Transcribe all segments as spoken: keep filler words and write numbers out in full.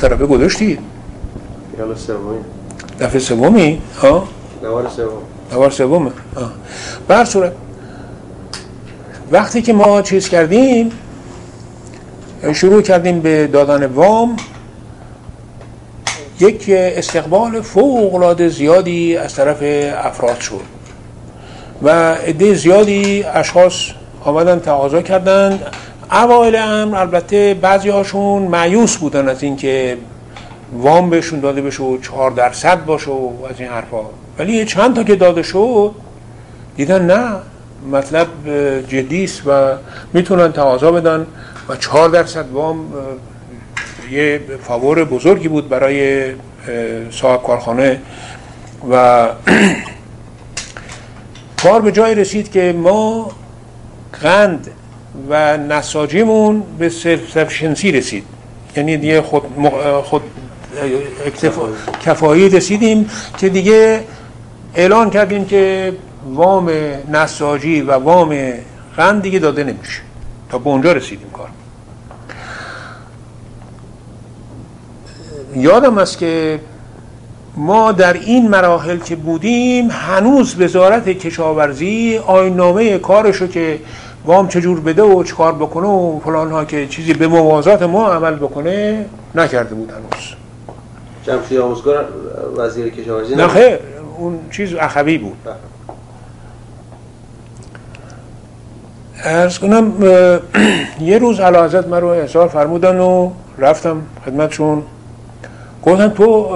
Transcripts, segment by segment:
طرفه گذاشتی؟ یالا سومی. دفعه سومی؟ ها؟ دوباره سوم. دوباره سومه. ها. به هر صورت وقتی که ما چیز کردیم، شروع کردیم به دادن وام، یک استقبال فوق‌العاده زیادی از طرف افراد شد و عده زیادی اشخاص آمدن تقاضا کردند. اوایل امر البته بعضی هاشون مایوس بودن از اینکه وام بهشون داده بشه و چهار درصد باشه و از این حرفا، ولی چند تا که داده شد دیدن نه، مطلب جدیست و میتونن تقاضا بدن و چهار درصد وام یه فاور بزرگی بود برای صاحب کارخانه و کار به جای رسید که ما قند و نساجیمون به سلف سفیشنسی رسید، یعنی دیگه خود, مق... خود اکتفا... کفایی رسیدیم که دیگه اعلان کردیم که وام نساجی و وام قند دیگه داده نمیشه. تا به اونجا رسیدیم کار. یادم است که ما در این مراحل که بودیم هنوز وزارت کشاورزی آیین‌نامه کارشو که وام چجور بده و چکار بکنه و فلانها که چیزی به موازات ما عمل بکنه نکرده بود هنوز. شمشی آموزگار وزیر کشاورزی نه خیر، اون چیز اخوی بود. عرض کنم یه روز اعلیحضرت من رو احضار فرمودن و رفتم خدمتشون، گفتن تو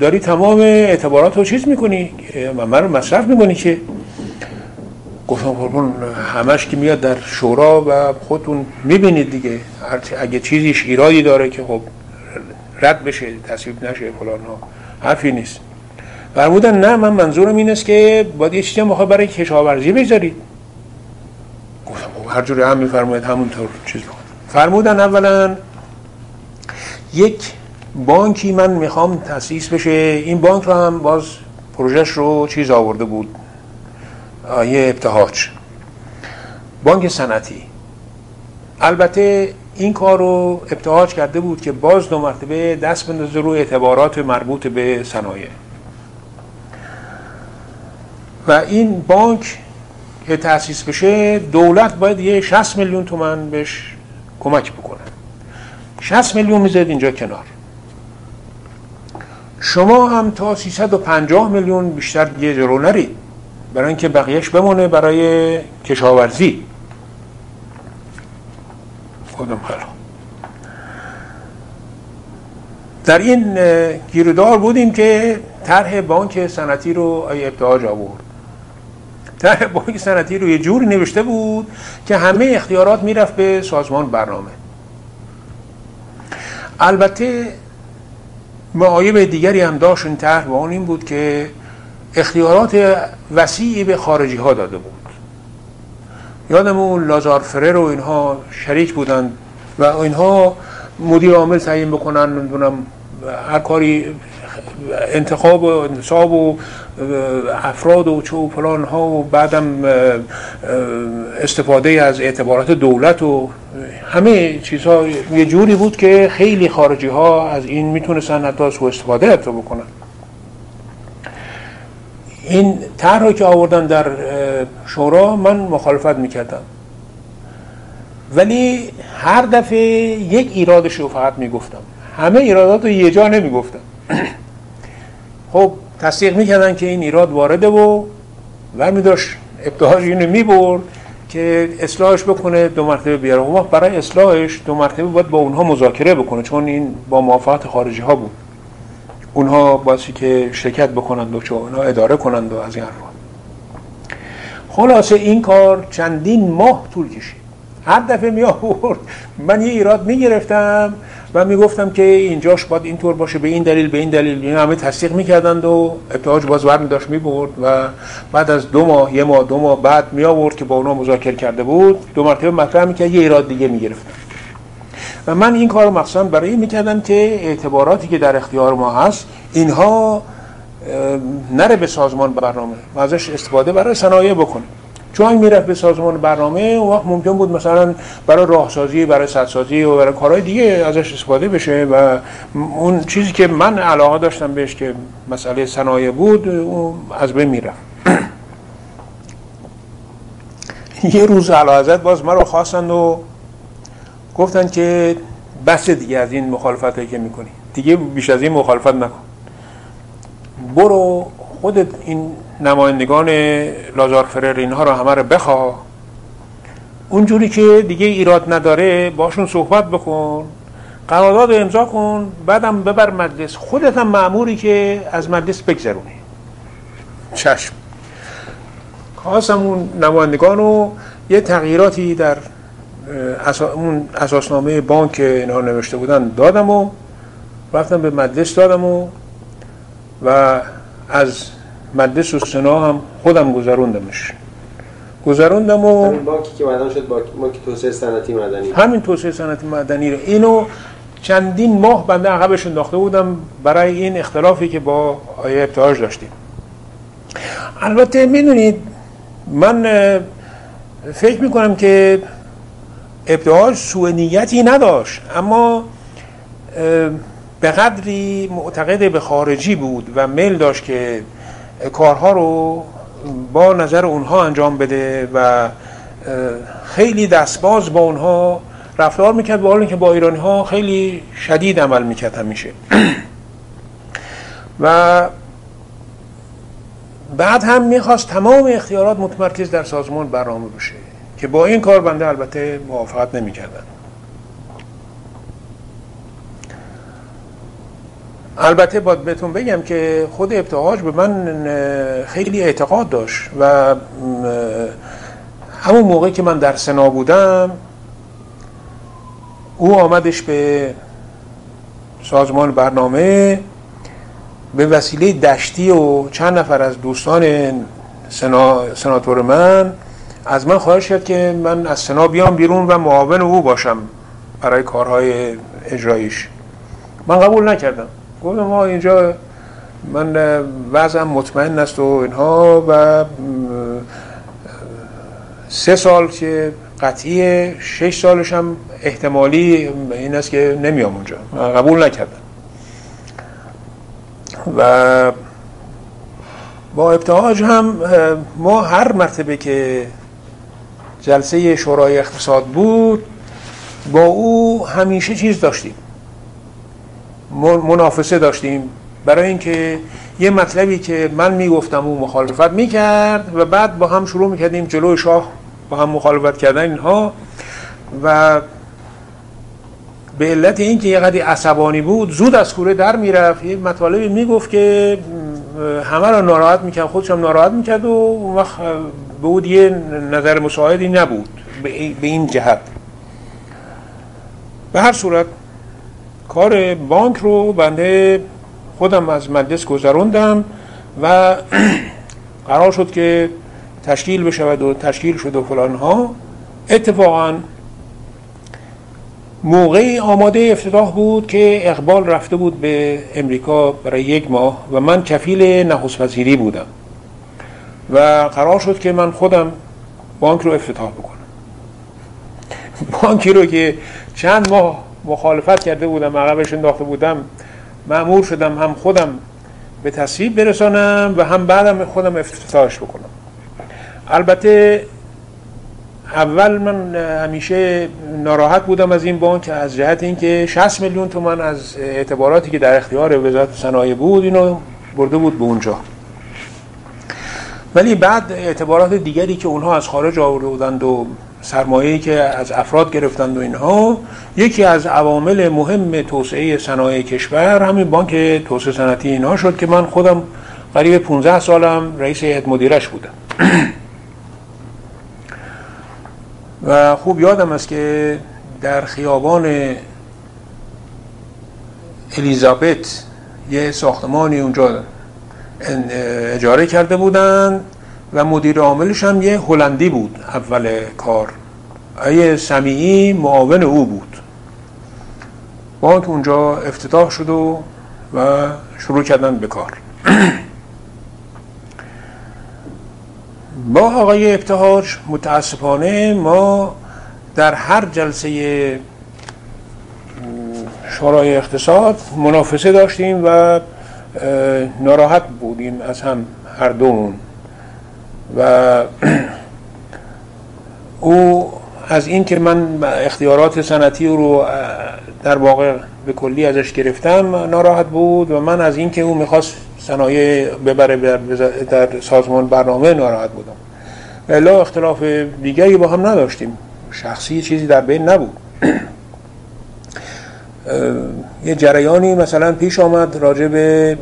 داری تمام اعتبارات رو چیز میکنی و من رو مصرف میکنی که گفتم قربون همش که میاد در شورا و خودتون میبینید دیگه، اگه چیزیش ایرادی داره که خب رد بشه، تصویب نشه فلان ها، حرفی نیست. فرمودن نه، من منظورم این است که باید یه چیزی هم بخواه برای کشاورزی بذارید. گفتم خب هر جوری هم میفرماید همونطور چیز بخواه. فرمودن اولا یک بانکی من میخوام تأسیس بشه. این بانک رو هم باز پروژهش رو چیز آورده بود، یه ابتهاج، بانک صنعتی. البته این کار رو ابتهاج کرده بود که باز دو مرتبه دست بندازه روی اعتبارات مربوط به صنایع و این بانک که تأسیس بشه دولت باید یه شصت میلیون تومان بهش کمک بکنه. شصت میلیون میذارید اینجا کنار، شما هم تا سیصد و پنجاه میلیون بیشتر دیگه جلو نرید برای اینکه بقیهش بمونه برای کشاورزی. خودم خلا در این گیرودار بودیم که طرح بانک صنعتی رو ابتهاج آورد. طرح بانک صنعتی رو یه جوری نوشته بود که همه اختیارات میرفت به سازمان برنامه. البته معایب دیگری هم داشت این طرح و اون این بود که اختیارات وسیعی به خارجی ها داده بود. یادم اون لازار فرر و اینها شریک بودن و اینها مدیر عامل تعیین بکنن، نمیدونم هر کاری انتخاب و انصاب و افراد و چه و فلان ها و بعدم استفاده از اعتبارات دولت و همه چیزها یه جوری بود که خیلی خارجی ها از این میتونستن حتی سوء استفاده حتی بکنن. این طرح رو که آوردن در شورا من مخالفت میکردم، ولی هر دفعه یک ایرادش رو فقط میگفتم، همه ایرادات رو یه جا نمیگفتم. خب تصدیق میکردن که این ایراد وارده و برمیداشت ابتهاج اینو میبرد که اصلاحش بکنه، دو مرتبه بیاره. خب برای اصلاحش دو مرتبه باید با اونها مذاکره بکنه، چون این با موافقت خارجی ها بود، اونها باسی که شرکت بکنند و چه اونها اداره کنند و از این حرفا. خلاصه این کار چندین ماه طول کشید. هر دفعه می آورد من یه ایراد می گرفتم و می گفتم که اینجاش باید اینطور باشه، به این دلیل به این دلیل، این همه تصدیق می کردند و ابتهاج باز برمی داشت می برد و بعد از دو ماه یه ماه دو ماه بعد می آورد که با اونها مذاکره کرده بود، دو مرتبه مطرح می کرد، یه ایراد دیگه می گرفتم. و من این کار رو مخصوصا برای این میکردم که اعتباراتی که در اختیار ما هست اینها نره به سازمان برنامه و ازش استفاده برای صنایع بکنه. جایی میرفت به سازمان برنامه، اون وقت ممکن بود مثلا برای راهسازی، برای سدسازی و برای کارهای دیگه ازش استفاده بشه. و اون چیزی که من علاقه داشتم بهش که مسئله صنایع بود از بین میرفت. یه روز علاحضرت باز من رو خواستند و گفتن که بس دیگه از این مخالفت هایی که میکنی، دیگه بیش از این مخالفت نکن، برو خودت این نمایندگان لازار فرر اینها رو همه رو بخوا، اونجوری که دیگه ایراد نداره باشون صحبت بکن، قرارداد رو امضا کن، بعدم ببر مجلس، خودت هم مأموری که از مجلس بگذرونی. چشم. خواستم اون نمایندگان رو یه تغییراتی در اسا... اون اساسنامه بانک اینها نوشته بودن دادم و رفتم به مجلس دادم و و از مجلس و سنا هم خودم گذروندمش گذروندم و همین بانکی که بعدا شد بانک توسعه صنعتی مدنی، همین توسعه صنعتی مدنی رو اینو چندین ماه بنده عقبش انداخته بودم برای این اختلافی که با آیه ابتهاج داشتیم. البته میدونید من فکر میکنم که ابتهاج سوء نیتی نداشت، اما به قدری معتقد به خارجی بود و میل داشت که کارها رو با نظر اونها انجام بده و خیلی دستباز با اونها رفتار میکرد، با حالی که با ایرانی ها خیلی شدید عمل میکرد همیشه. و بعد هم میخواست تمام اختیارات متمرکز در سازمان برنامه بشه که با این کار بنده البته موافقت نمیکردن. البته باید بهتون بگم که خود ابتهاج به من خیلی اعتقاد داشت و همون موقعی که من در سنا بودم او آمدش به سازمان برنامه به وسیله دشتی و چند نفر از دوستان سنا، سناتور من از من خواهش کرد که من از سنا بیام بیرون و معاون او باشم برای کارهای اجراییش. من قبول نکردم، گفتم ما اینجا من وضعم مطمئن است و اینها، و سه سال که قطعیه، شش سالش هم احتمالی این است که نمیام اونجا. من قبول نکردم و با ابتهاج هم ما هر مرتبه که جلسه شورای اقتصاد بود با او همیشه چیز داشتیم، منافسه داشتیم، برای اینکه یه مطلبی که من میگفتم او مخالفت میکرد و بعد با هم شروع میکردیم جلوی شاه با هم مخالفت کردن اینها. و به علت اینکه یه قدری عصبانی بود زود از کوره در میرفت، یه مطالبی میگفت که همه را ناراحت میکرد، خودش هم ناراحت میکرد و اون وقت به او دیگه نظر مساعدی نبود به این جهت. به هر صورت کار بانک رو بنده خودم از مجلس گذروندم و قرار شد که تشکیل بشود و تشکیل شد و فلان ها. اتفاقا موقعی آماده افتتاح بود که اقبال رفته بود به امریکا برای یک ماه و من کفیل نخست وزیری بودم و قرار شد که من خودم بانک رو افتتاح بکنم. بانکی رو که چند ماه مخالفت کرده بودم، عقبش انداخته بودم، مأمور شدم هم خودم به تصویب برسانم و هم بعدم خودم افتتاحش بکنم. البته اول من همیشه ناراحت بودم از این بانک از جهت اینکه شصت میلیون تومان از اعتباراتی که در اختیار وزارت صنایع بود اینو برده بود به اونجا، ولی بعد اعتبارات دیگری که اونها از خارج آورده بودند و سرمایه‌ای که از افراد گرفتند و اینها، یکی از عوامل مهم توسعه صنایع کشور همین بانک توسعه صنعتی اینها شد که من خودم قریب پانزده سالم رئیس هیئت مدیرش بودم. و خوب یادم است که در خیابان الیزابت یه ساختمانی اونجا اجاره کرده بودند و مدیر عاملش هم یه هلندی بود. اول کار آیه سمیعی معاون او بود. بانک اونجا افتتاح شد و و شروع کردن به کار. با آقای ابتهاج متاسفانه ما در هر جلسه شورای اقتصاد منافسه داشتیم و ناراحت بودیم از هم هر دومون و او از این که من اختیارات صنعتی رو در واقع به کلی ازش گرفتم ناراحت بود و من از این که او میخواست صنایع ببره در سازمان برنامه ناراحت بودم. الا اختلاف دیگری با هم نداشتیم، شخصی چیزی در بین نبود. یه جریانی مثلا پیش آمد راجع به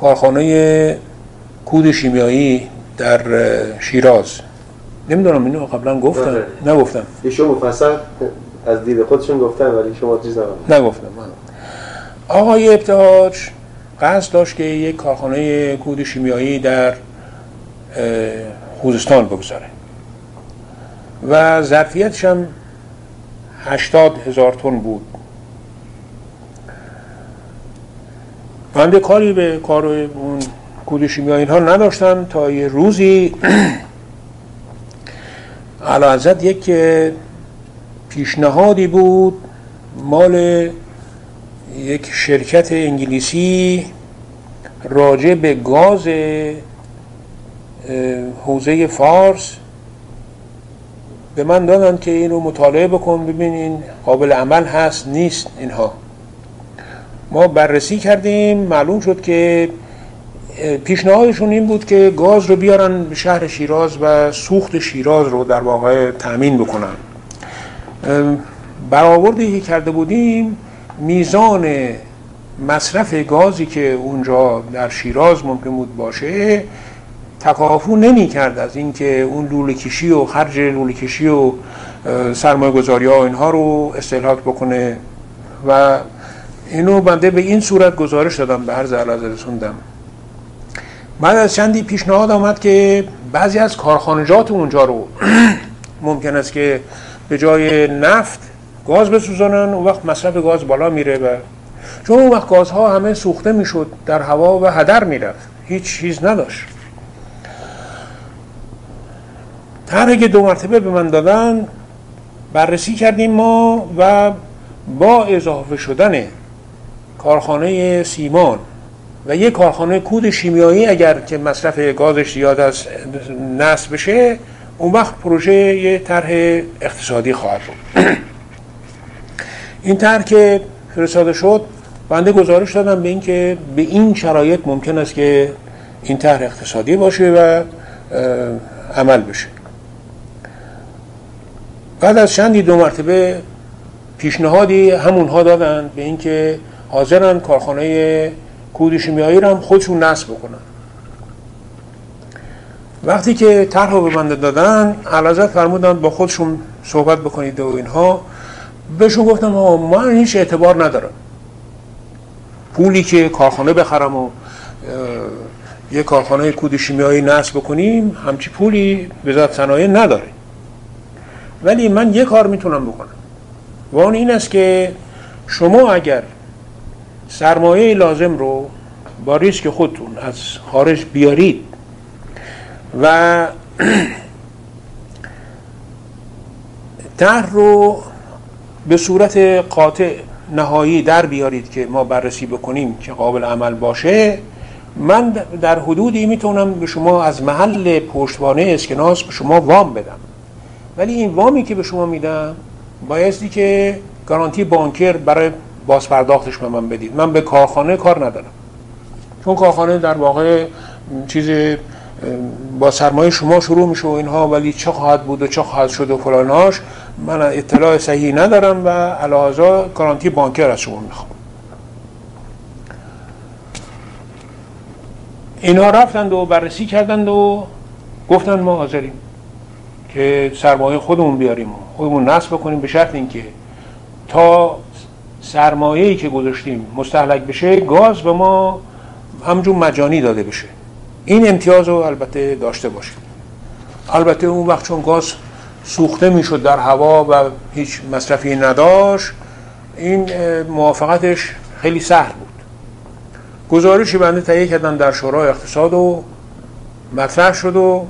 کارخانه کود شیمیایی در شیراز، نمیدونم اینو قبلا گفتم نگفتم، ایشون مفصل از دید خودشون گفتن ولی شما چیز نمیدونم نگفتم. آقای ابتهاج قصد داشت که یک کارخانه کود شیمیایی در خوزستان بگذاره و ظرفیتش هم هشتاد هزار تن بود. بنده کاری به کار اون کود شیمیایی ها نداشتم تا یه روزی اعلیحضرت یک پیشنهادی بود مال یک شرکت انگلیسی راجع به گاز حوزه فارس به من دادن که اینو مطالعه بکن ببینین قابل عمل هست نیست. اینها ما بررسی کردیم، معلوم شد که پیشنهادشون این بود که گاز رو بیارن به شهر شیراز و سوخت شیراز رو در واقع تأمین بکنن. برآوردی که کرده بودیم میزان مصرف گازی که اونجا در شیراز ممکن بود باشه تکافو نمی کرد از اینکه اون لوله کشی و خرج لوله کشی و سرمایه گذاری ها اینها رو استهلاک بکنه و اینو بنده به این صورت گزارش دادم به عرض اعلیحضرت رسوندم. بعد از چندی پیشنهاد آمد که بعضی از کارخانجات اونجا رو ممکن است که به جای نفت گاز بسوزانن، اون وقت مصرف گاز بالا میره و چون اون وقت گازها همه سوخته میشد در هوا و هدر میرفت، هیچ چیز نداشت. طرحی که دو مرتبه به من دادن بررسی کردیم ما و با اضافه شدن کارخانه سیمان و یک کارخانه کود شیمیایی اگر که مصرف گازش زیاد از نصب بشه اون وقت پروژه یه طرح اقتصادی خواهد بود. این طرح که فرستاده شد بنده گزارش دادم به این که به این شرایط ممکن است که این طرح اقتصادی باشه و عمل بشه. بعد از چندی دو مرتبه پیشنهادی همونها دادن به این که حاضرن کارخانه کود شیمیایی رو هم خودشون نصب بکنن. وقتی که طرح رو به بنده دادن اعلیحضرت فرمودن با خودشون صحبت بکنید و اینها، بهشون گفتم ها من هیچ اعتبار ندارم، پولی که کارخانه بخرم و یه کارخانه کود شیمیایی نصب بکنیم همچی پولی وزارت صنایع نداره، ولی من یه کار میتونم بکنم و اون این است که شما اگر سرمایه لازم رو با ریسک خودتون از خارج بیارید و طرح رو به صورت قاطع نهایی در بیارید که ما بررسی بکنیم که قابل عمل باشه، من در حدودی میتونم به شما از محل پشتوانه اسکناس به شما وام بدم، ولی این وامی که به شما میدم بایستی که گارانتی بانکر برای بازپرداختش به من بدید. من به کارخانه کار ندارم، چون کارخانه در واقع چیز با سرمایه شما شروع میشه و اینها، ولی چه خواهد بود و چه خواهد شد و فلانهاش من اطلاع صحیح ندارم و علاوه گارانتی بانکر از شما میخوام. اینها رفتند و بررسی کردند و گفتند ما حاضریم که سرمایه خودمون بیاریم خودمون نصب کنیم به شرط اینکه تا سرمایه‌ای که گذاشتیم مستهلک بشه گاز به ما همجون مجانی داده بشه. این امتیاز رو البته داشته باشیم. البته اون وقت چون گاز سوخته میشد در هوا و هیچ مصرفی نداشت این موافقتش خیلی سهل بود. گزارشی بنده تهیه کردن در شورای اقتصاد و مطرح شد و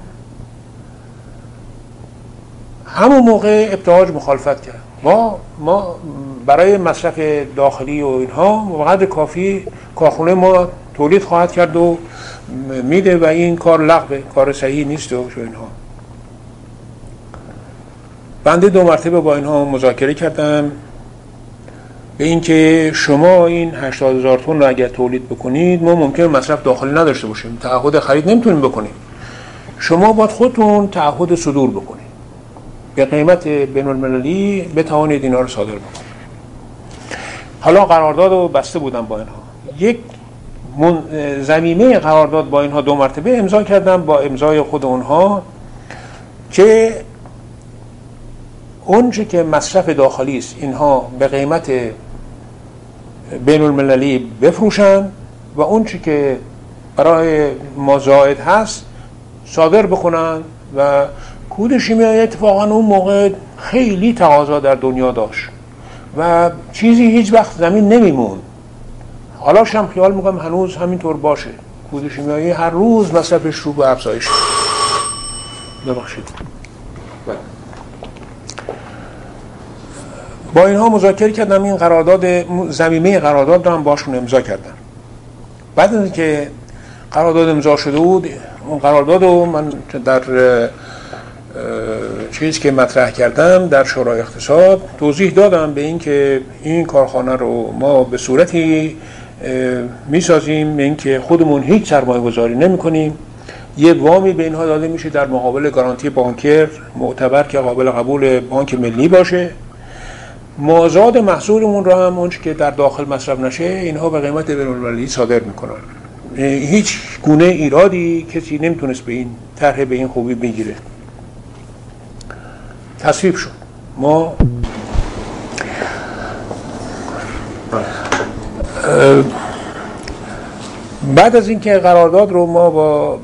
همون موقع ابتهاج مخالفت کرد. ما ما برای مصرف داخلی و اینها بقدر کافی کارخونه ما تولید خواهد کرد و میده و این کار لغوه، کار صحیح نیست و اینها. بنده دو مرتبه با اینها مذاکره کردم به اینکه شما این هشتاد هزار تن رو اگر تولید بکنید ما ممکنه مصرف داخلی نداشته باشیم، تعهد خرید نمیتونیم بکنیم، شما باید خودتون تعهد صدور بکنید، به قیمت بین المللی بتوانید اینا رو صادر بکنید. حالا قرارداد رو بسته بودم با اینها، یک زمینه قرارداد با اینها دو مرتبه امضا کردم با امضای خود اونها که اونچه که مصرف داخلی است اینها به قیمت بین المللی بفروشن و اونچه که برای ما زائد هست صادر بکنن. و کود شیمیایی اتفاقا اون موقع خیلی تقاضا در دنیا داشت و چیزی هیچ وقت زمین نمیمون. حالا شم خیال میکنم هنوز همینطور باشه، کود شیمیایی هر روز مصرفش رو به افزایش. ببخشید. با اینها مذاکره کردم، این قرارداد ضمیمه قرارداد رو هم باشون امضا کردم. بعد از اینکه قرارداد امضا شده بود، اون قرارداد رو من در چیزی که مطرح کردم در شورای اقتصاد توضیح دادم به این که این کارخانه رو ما به صورتی میسازیم به این که خودمون هیچ سرمایه گذاری نمی کنیم، یه وامی به اینها داده میشه در مقابل گارانتی بانکر معتبر که قابل قبول بانک ملی باشه، مازاد محصولمون رو هم اونچه که در داخل مصرف نشه اینها به قیمت بین المللی صادر میکنن. هیچ گونه ایرادی کسی نمیتونست به این طرح به این خوبی بگیره. تصویب شد. ما بعد از اینکه قرارداد رو ما با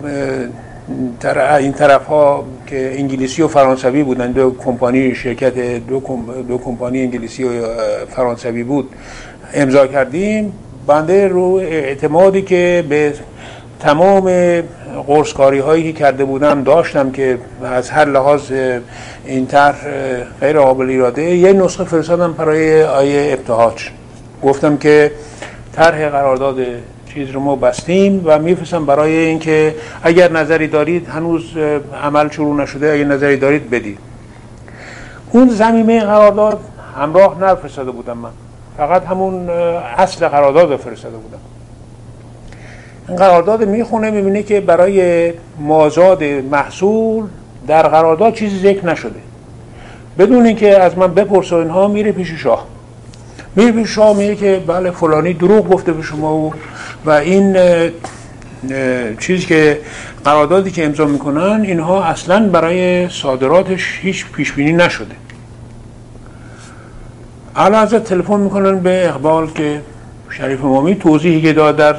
این طرف ها که انگلیسی و فرانسوی بودن، دو کمپانی شرکت دو, کم دو کمپانی انگلیسی و فرانسوی بود امضا کردیم، بنده رو اعتمادی که به تمام قرصکاری هایی که کرده بودم داشتم که از هر لحاظ این طرح غیر قابل ایراده، یه نسخه فرستادم برای آیه ابتهاج، گفتم که طرح قرارداد چیز رو ما بستیم و میفرستم برای اینکه اگر نظری دارید، هنوز عمل شروع نشده، اگر نظری دارید بدید. اون ضمیمه قرارداد همراه نفرستاده بودم، من فقط همون اصل قرارداد رو فرستاده بودم. این قرارداد میخونه میبینه که برای مازاد محصول در قرارداد چیزی ذکر نشده، بدون اینکه از من بپرسه اینها میره پیش شاه، میره پیش شاه میگه که بله فلانی دروغ گفته به شما و و این چیزی که قراردادی که امضا میکنن اینها اصلا برای صادراتش هیچ پیش بینی نشده. علاوه تلفن میکنن به اقبال که شریف امامی، توضیحی که داد در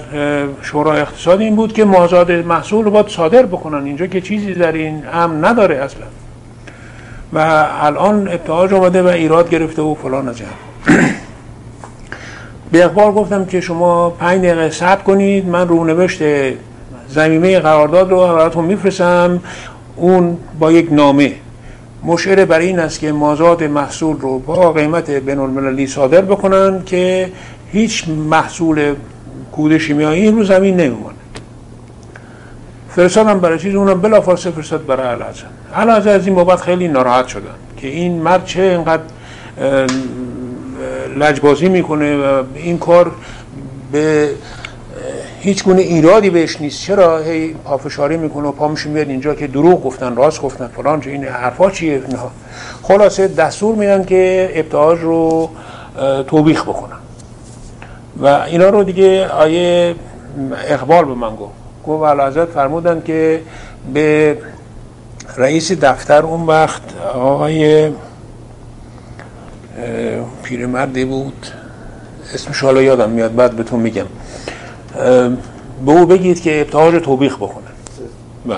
شورای اقتصاد این بود که مازاد محصول رو باید صادر بکنن، اینجا که چیزی در این امر نداره اصلا و الان ابتهاج اومده و ایراد گرفته و فلان. از به اقبال گفتم که شما پنج دقیقه صبر کنید، من رونوشت ضمیمه قرارداد رو براتون میفرستم، اون با یک نامه مشعره برای این است که مازاد محصول رو با قیمت بین المللی صادر بکنن که هیچ محصول کود شیمیایی این رو زمین نمیمونه. فرستادم برای چیز اونم بلافاصله فرستاد برای علاجم. علاجم از این بابت خیلی ناراحت شدن که این مرد چه اینقدر لجبازی میکنه و این کار به هیچ گونه ایرادی بهش نیست، چرا هی پافشاری میکنه و پامش میاد اینجا که دروغ گفتن راست گفتن فلان، این حرفا چیه؟ خلاصه دستور میدن که ابتهاج رو توبیخ بکنن و اینا رو دیگه آیه اقبال به من گفت گفت اعلیحضرت فرمودن که به رئیس دفتر اون وقت آقای پیرمردی بود اسمش حالا یادم میاد بعد بهتون میگم، به او بگید که ابتهاج رو توبیخ بکنن. بله.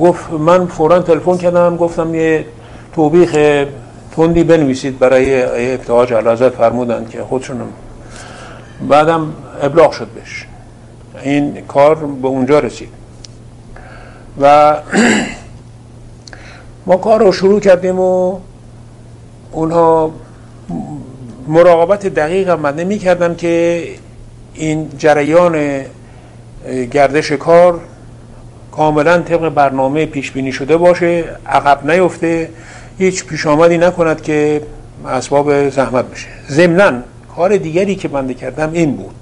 گفت من فوراً تلفن کردم گفتم یه توبیخ تندی بنویسید برای ابتهاج، اعلیحضرت فرمودن که خودشونم بعدم ابلاغ شد بهش، این کار به اونجا رسید و ما کار رو شروع کردیم و اونها مراقبت دقیق هم نمی کردن که این جریان گردش کار کاملا طبق برنامه پیش بینی شده باشه، عقب نیفته، هیچ پیش آمدی نکند که اسباب زحمت بشه. ضمناً کار دیگری که بنده کردم این بود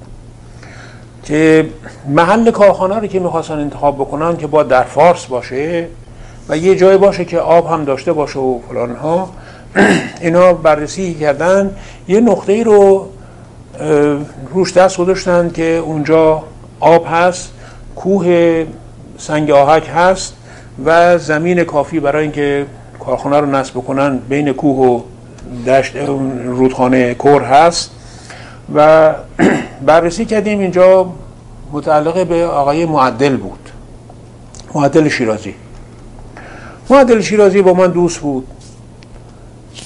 که محل کارخانه رو که میخواستن انتخاب بکنن که با در فارس باشه و یه جای باشه که آب هم داشته باشه و فلان ها، اینا بررسی کردن، یه نقطه‌ای رو روش دست گذاشتن که اونجا آب هست، کوه سنگ آهک هست و زمین کافی برای اینکه کارخانه رو نصب کنن بین کوه و دشت رودخانه کور هست. و بررسی کردیم، اینجا متعلق به آقای معدل بود، معدل شیرازی. معدل شیرازی با من دوست بود.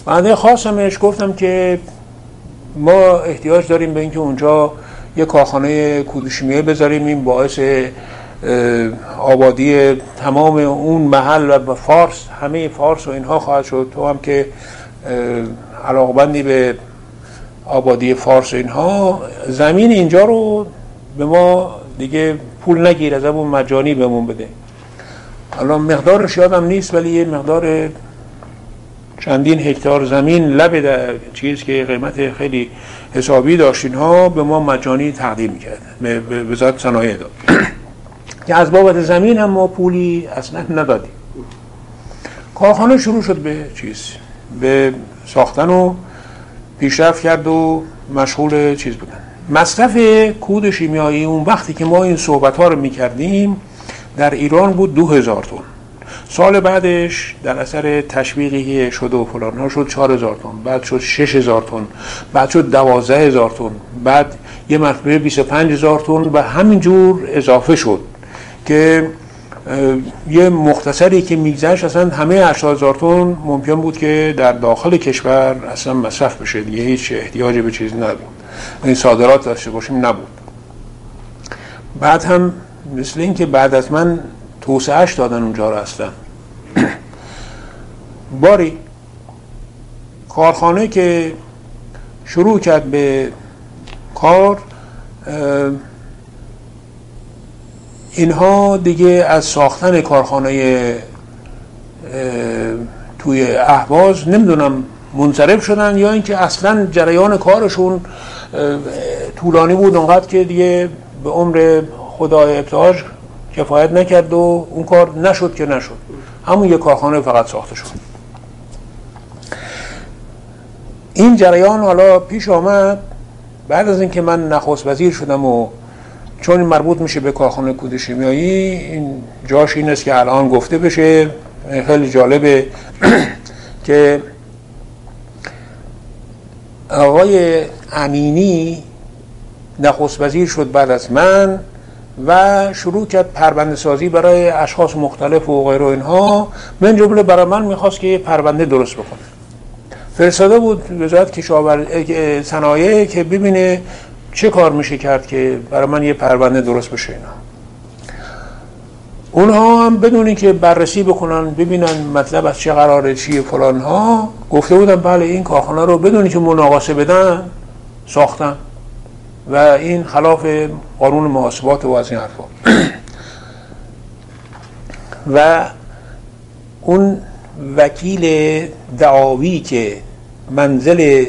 بعد خواستمش، گفتم که ما احتیاج داریم به اینکه اونجا یه کارخانه کودشیمیایی بذاریم، این باعث آبادی تمام اون محل و فارس، همه فارس و اینها خواهد شد. تو هم که علاقه‌مندی به آبادی فارس اینها، زمین اینجا رو به ما دیگه پول نگیر از همون، مجانی بهمون بده. الان مقدارش یادم نیست ولی یه مقدار چندین هکتار زمین لب در چیز که قیمت خیلی حسابی داشت اینها به ما مجانی تقدیم کرد، به وزارت صنایع داد که از بابت زمین هم ما پولی اصلا ندادیم. کارخانه شروع شد به چیز به ساختن و پیشرفت کرد و مشغول چیز بودن. مصرف کود شیمیایی اون وقتی که ما این صحبت ها رو میکردیم در ایران بود دو هزار تن. سال بعدش در اثر تشویقی شد و فلان ها شد چهار هزار تن، بعد شد شش هزار تن، بعد شد دوازده هزار تن، بعد یه مرتبه بیست و پنج هزار تن و همینجور اضافه شد که یه مختصری که میگذشت اصلا همه هشتاد هزار تن ممکن بود که در داخل کشور اصلا مصرف بشه، دیگه هیچ احتیاجی به چیز نبود، این صادرات داشته باشیم نبود. بعد هم مثل این که بعد از من توسعهش دادن اونجا رو اصلا. باری کارخانه که شروع کرد به کار، اینها دیگه از ساختن کارخانه توی اهواز نمیدونم منصرف شدن یا اینکه اصلا جریان کارشون طولانی بود اونقدر که دیگه به عمر خدای ابتهاج کفایت نکرد و اون کار نشد که نشد، همون یک کارخانه فقط ساخته شد. این جریان حالا پیش آمد بعد از اینکه من نخست وزیر شدم و چون مربوط میشه به کارخانه کود شیمیایی، این جاش این است که الان گفته بشه. خیلی جالبه که آقای امینی نخست وزیر شد بعد از من و شروع کرد پرونده سازی برای اشخاص مختلف و غیره اینها، من جمله برای من میخواست که یه پرونده درست بکنه. فرستاده بود وزارت کشاورزی صنایع که ببینه چه کار میشه کرد که برای من یه پرونده درست بشه. اینا اونها هم بدون اینکه بررسی بکنن ببینن مطلب از چه قراره چیه فلان ها، گفته بودن بله این کارخانه رو بدون اینکه مناقصه بدن ساختن و این خلاف قانون محاسبات و از این حرفا. و اون وکیل دعاوی که منزل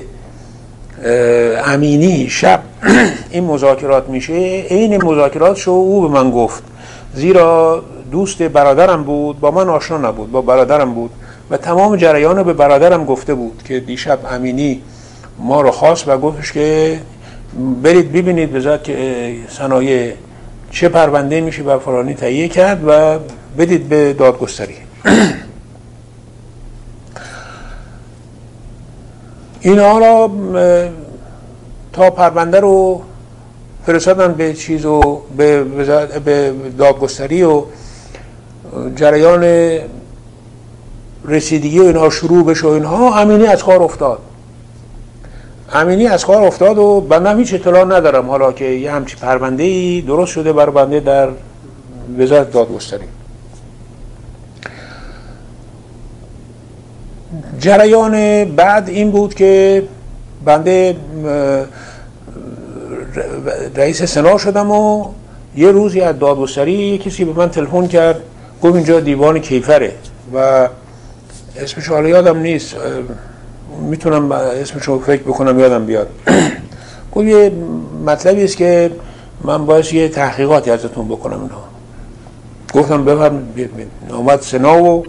امینی شب این مذاکرات میشه، این مذاکرات شو او به من گفت، زیرا دوست برادرم بود، با من آشنا نبود، با برادرم بود و تمام جریان رو به برادرم گفته بود که دیشب امینی ما رو خواست و گفتش که برید ببینید وزارت صنایع چه پرونده میشه و فرانی تهیه کرد و بدید به دادگستری. اینا را تا پرونده رو فرستادن به چیز و به, به دادگستری و جریان رسیدگی و اینها شروع بشه و اینها، امینی از کار افتاد. امینی از کار افتاد و بنده هیچ اطلاع ندارم حالا که یه همچی پرونده‌ای درست شده بر بنده در وزارت دادگستری. جریان بعد این بود که بنده رئیس سنا شدم و یه روزی از دادگستری کسی به من تلفن کرد، گفت اینجا دیوان کیفره و اسمشو حالا یادم نیست، میتونم اسمشو فکر بکنم یادم بیاد. گفت یه مطلبی است که من باید یه تحقیقاتی ازتون بکنم اینا. گفتم بفرمایید. اومد سنا و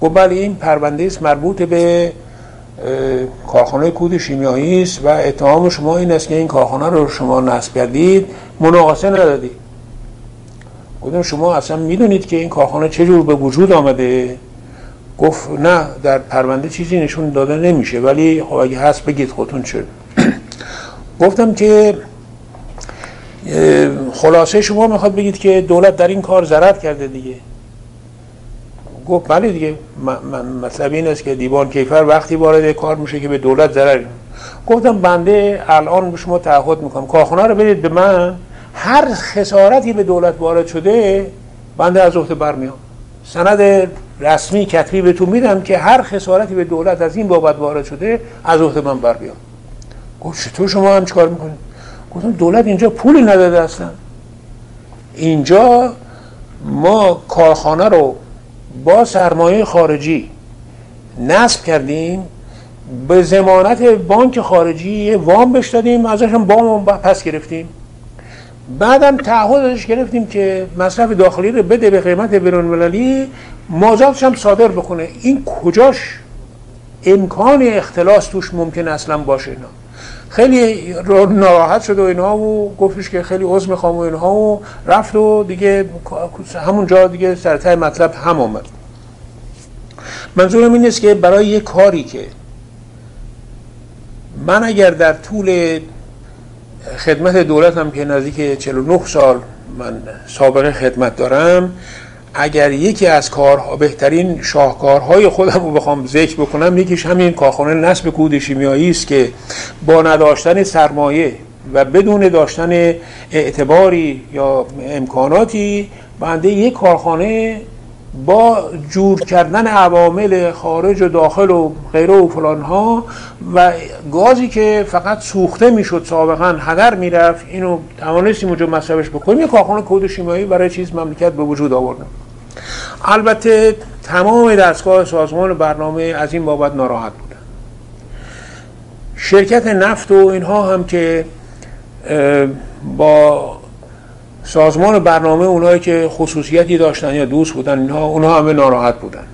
گفت بله این پرونده است مربوط به کارخانه کود شیمیایی است و اتهام شما این است که این کارخانه رو شما نصب کردید، مناقصه ندادید. گفتم شما اصلا میدونید که این کارخانه چجور به وجود آمده؟ گفت نه، در پرونده چیزی نشون داده نمیشه، ولی خب اگه هست بگید خودتون چه. گفتم که خلاصه شما میخواد بگید که دولت در این کار ضرر کرده دیگه. گفت بله دیگه، مطلب این است که دیوان کیفر وقتی وارد کار میشه که به دولت ضرر. گفتم بنده الان به شما تعهد میکنم کارخانه رو بدید به من، هر خسارتی به دولت وارد شده بنده از عهده برمیام، سند رسمی کتبی بهتون میدم که هر خسارتی به دولت از این بابت وارد شده از عهده من برمیام. گفت چطور شما هم چیکار میکنید؟ گفتم دولت اینجا پولی نداده، اصلا اینجا ما کارخانه رو با سرمایه خارجی نصب کردیم، به ضمانت بانک خارجی وام بهش دادیم، ازشون وام پس گرفتیم، بعدم تعهد ازش گرفتیم که مصرف داخلی رو بده به قیمت بین‌المللی، مازادش هم صادر بکنه. این کجاش امکان اختلاس توش ممکن اصلا باشه؟ اینا خیلی ناراحت شد و اینها و گفتش که خیلی عذر میخوام و اینها و رفت و دیگه همون جا دیگه سر ته مطلب هم آمد. منظورم این است که برای یه کاری که من اگر در طول خدمت دولتم که نزدیک چهل و نه سال من سابقه خدمت دارم، اگر یکی از کارها بهترین شاهکارهای خودم رو بخوام ذکر بکنم، یکیش همین کارخانه نصب کود شیمیایی است که با نداشتن سرمایه و بدون داشتن اعتباری یا امکاناتی بنده یک کارخانه با جور کردن عوامل خارج و داخل و غیره و فلانها و گازی که فقط سوخته میشد سابقا هدر میرفت، اینو توانستیم اونجا مصرفش بکنیم. یک کارخانه کود شیمیایی برای چیز مملکت به وجود آوردن. البته تمام دستگاه سازمان برنامه از این بابت ناراحت بودن. شرکت نفت و اینها هم که با سازمان برنامه اونایی که خصوصیتی داشتن یا دوست بودن اینها، اونها همه ناراحت بودن.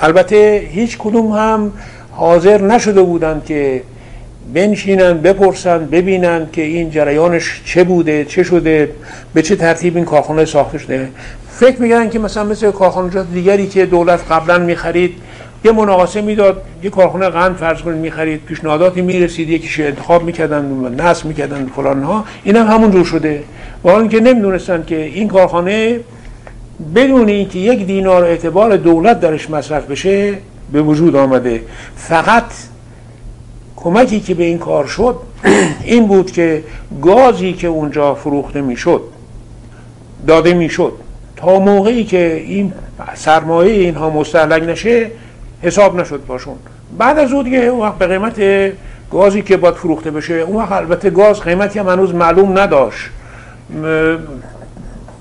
البته هیچ کدوم هم حاضر نشده بودن که بنشینن بپرسن ببینن که این جریانش چه بوده، چه شده، به چه ترتیب این کارخانه ساخته شده. فکر می‌کردن که مثلا مثل کارخانجات دیگری که دولت قبلا می‌خرید یه مناقصه میداد، یه کارخانه قند فرض کنید می‌خرید، پیشنهاداتی می‌رسید، یکیش انتخاب می‌کردن و نصب می‌کردن فلان‌ها، این هم همون جور شده. و حالا که نمی‌دونستن که این کارخانه بدون اینکه یک دینار اعتبار دولت درش مصرف بشه به وجود آمده. فقط کمکی که به این کار شد این بود که گازی که اونجا فروخته می‌شد داده می‌شد تا موقعی که این سرمایه اینها مستهلک نشه حساب نشد باشون. بعد از اون دیگه اون وقت به قیمت گازی که باید فروخته بشه، اون وقت البته گاز قیمتی هم هنوز معلوم نداشت،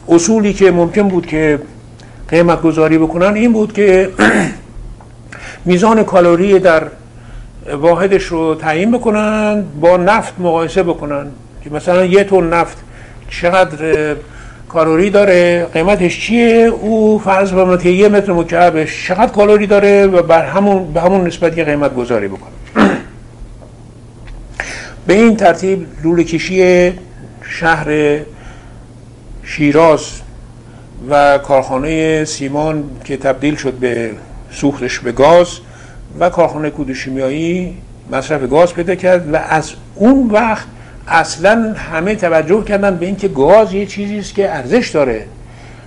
اصولی که ممکن بود که قیمت گذاری بکنن این بود که میزان کالری در واحدش رو تعیین بکنن، با نفت مقایسه بکنن که مثلا یه تن نفت چقدر کالری داره، قیمتش چیه، او فرض بمونه که یه متر مکعبش چقدر کالری داره و بر همون به همون نسبت یه قیمت گذاری بکنه. به این ترتیب لوله‌کشی شهر شیراز و کارخانه سیمان که تبدیل شد به سوختش به گاز و کارخانه کود شیمیایی مصرف گاز پیدا کرد و از اون وقت اصلا همه توجه کردن به اینکه گاز یه چیزی است که ارزش داره.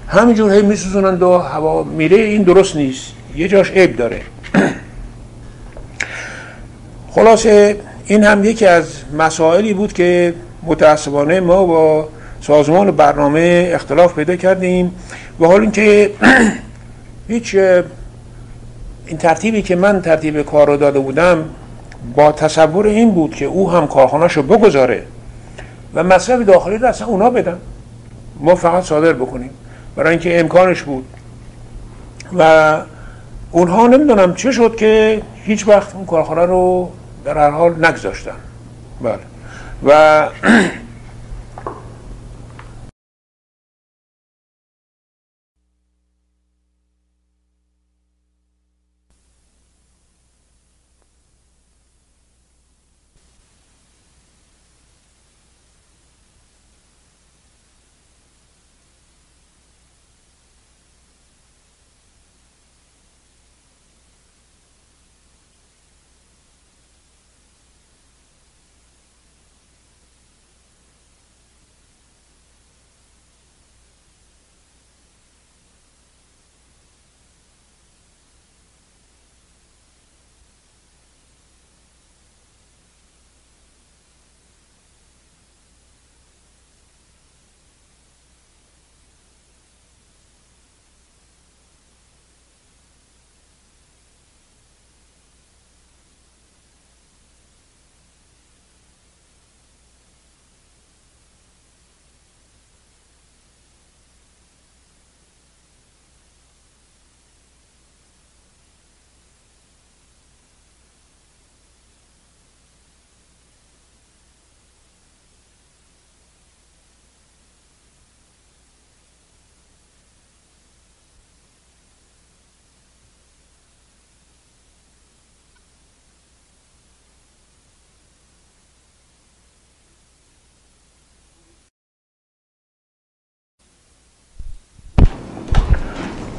همینجور هی میسوزونند و هوا میره، این درست نیست، یه جاش عیب داره. خلاصه این هم یکی از مسائلی بود که متاسفانه ما با سازمان برنامه اختلاف پیدا کردیم. و حال اینکه هیچ این ترتیبی که من ترتیب کار رو داده بودم با تصور این بود که او هم کارخانه‌شو بگذاره و مصرف داخلی رو اصلا اونا بدن، ما فقط صادر بکنیم، برای اینکه امکانش بود. و اونها نمیدونم چه شد که هیچ وقت اون کارخانه رو در هر حال نگذاشتن. بله. و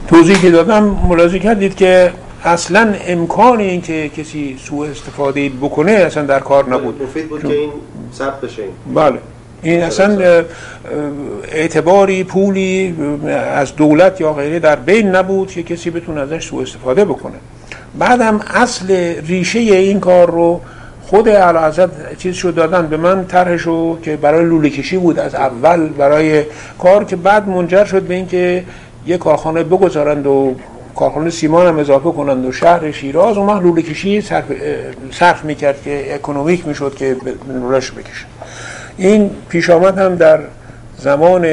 توضیحی که دادم ملاحظه کردید که اصلا امکان این که کسی سوء استفاده بکنه اصلا در کار نبود. مفید بود که این ثبت بشه. بله. این اصلا اعتباری، پولی از دولت یا غیره در بین نبود که کسی بتونه ازش سوء استفاده بکنه. بعدم اصل ریشه این کار رو خود اعلیحضرت چیزشو دادن به من، طرحشو که برای لوله کشی بود از اول برای کار، که بعد منجر شد به اینکه یه کارخانه بگذارند و کارخانه سیمان هم اضافه کنند و شهر شیراز اون وقت لوله کشی صرف, صرف میکرد که اکونومیک میشد که لوله‌اش بکشن. این پیش آمد هم در زمان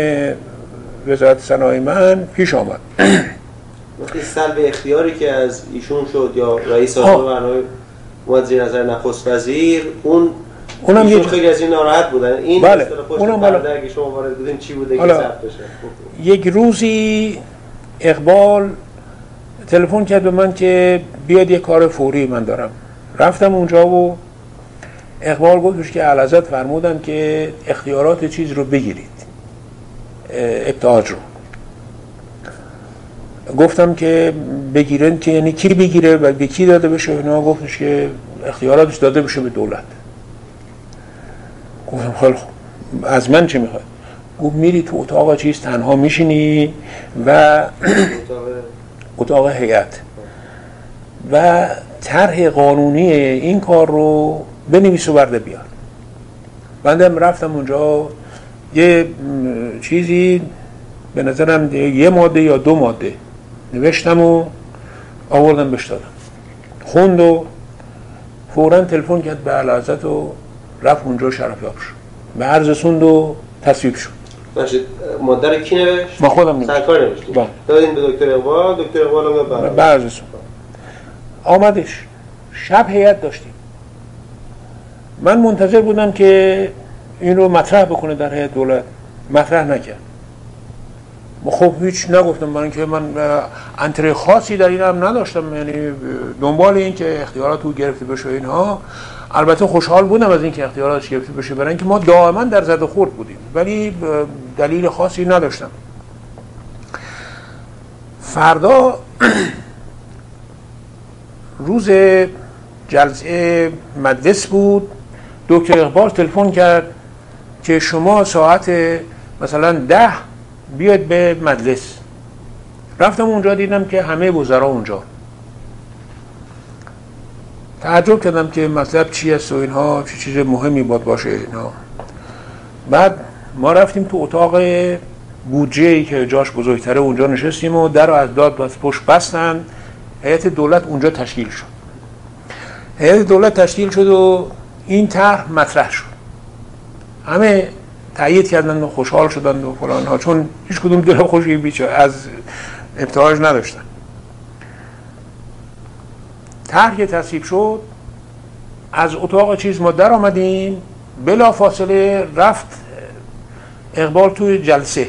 وزارت صنایع من پیش آمد. وقتی سلب اختیاری که از ایشون شد یا رئیس سازمان برنامه اومد زیر نظر نخست وزیر، اون اونم یه خیلی از این ناراحت بودن. این بله. اونم بالا که شما وارد بودین چی بوده که ثبت بشه؟ یک روزی اقبال تلفن کرد به من که بیاد یه کار فوری من دارم. رفتم اونجا و اقبال گفتش که اعلیحضرت فرمودن که اختیارات چیز رو بگیرید، ابتعاج رو. گفتم که بگیرن که یعنی کی بگیره و به کی داده بشه؟ اینا گفتش که اختیاراتش داده بشه به دولت. گفتم خیلی خوب، از من چه میخواد؟ گفت میری تو اتاق چیز تنها میشینی و اتاق هیئت و طرح قانونی این کار رو بنویس و برده بیار. بندم رفتم اونجا، یه چیزی به نظرم یه ماده یا دو ماده نوشتم و آوردم بهش دادم، خوند و فوراً تلفن کرد به اعلیحضرت و رفت اونجا شرفیاب شد، به عرض سوند و تصویب شد. باشه، ماده رو کی نوشت؟ ما خودم نوشتم. سرکار نوشتیم. دادیم به دکتر اقبال، دکتر اقبال هم به عرض سوند. آمدش. شب هیئت داشتیم. من منتظر بودم که این رو مطرح بکنه در هیئت دولت. مطرح نکرد. خب هیچ نگفتم، برای اینکه من انتره خاصی در این هم نداشتم، یعنی دنبال این که اختیارات او گرفته بشه اینها. البته خوشحال بودم از اینکه اختیاراتش گرفته بشه، برای اینکه ما دائما در زد و خورد بودیم، ولی دلیل خاصی نداشتم. فردا روز جلسه مجلس بود، دکتر اقبال تلفن کرد که شما ساعت مثلا ده بیاد به مجلس. رفتم اونجا، دیدم که همه وزرا اونجا. تعجب کردم که مطلب چی است و اینها، چه چی چیز مهمی باید باشه اینها. بعد ما رفتیم تو اتاق بودجه که جاش بزرگتره، اونجا نشستیم و در رو از داد باز پشت بستن، هیئت دولت اونجا تشکیل شد. هیئت دولت تشکیل شد و این طرح مطرح شد. همه تایید کردند و خوشحال شدند و فلان ها، چون هیچ کدوم دل خوشی بیچاره از ابتهاج نداشتن. طرح که تصویب شد، از اتاق چیز ما در آمدیم، بلا فاصله رفت اقبال توی جلسه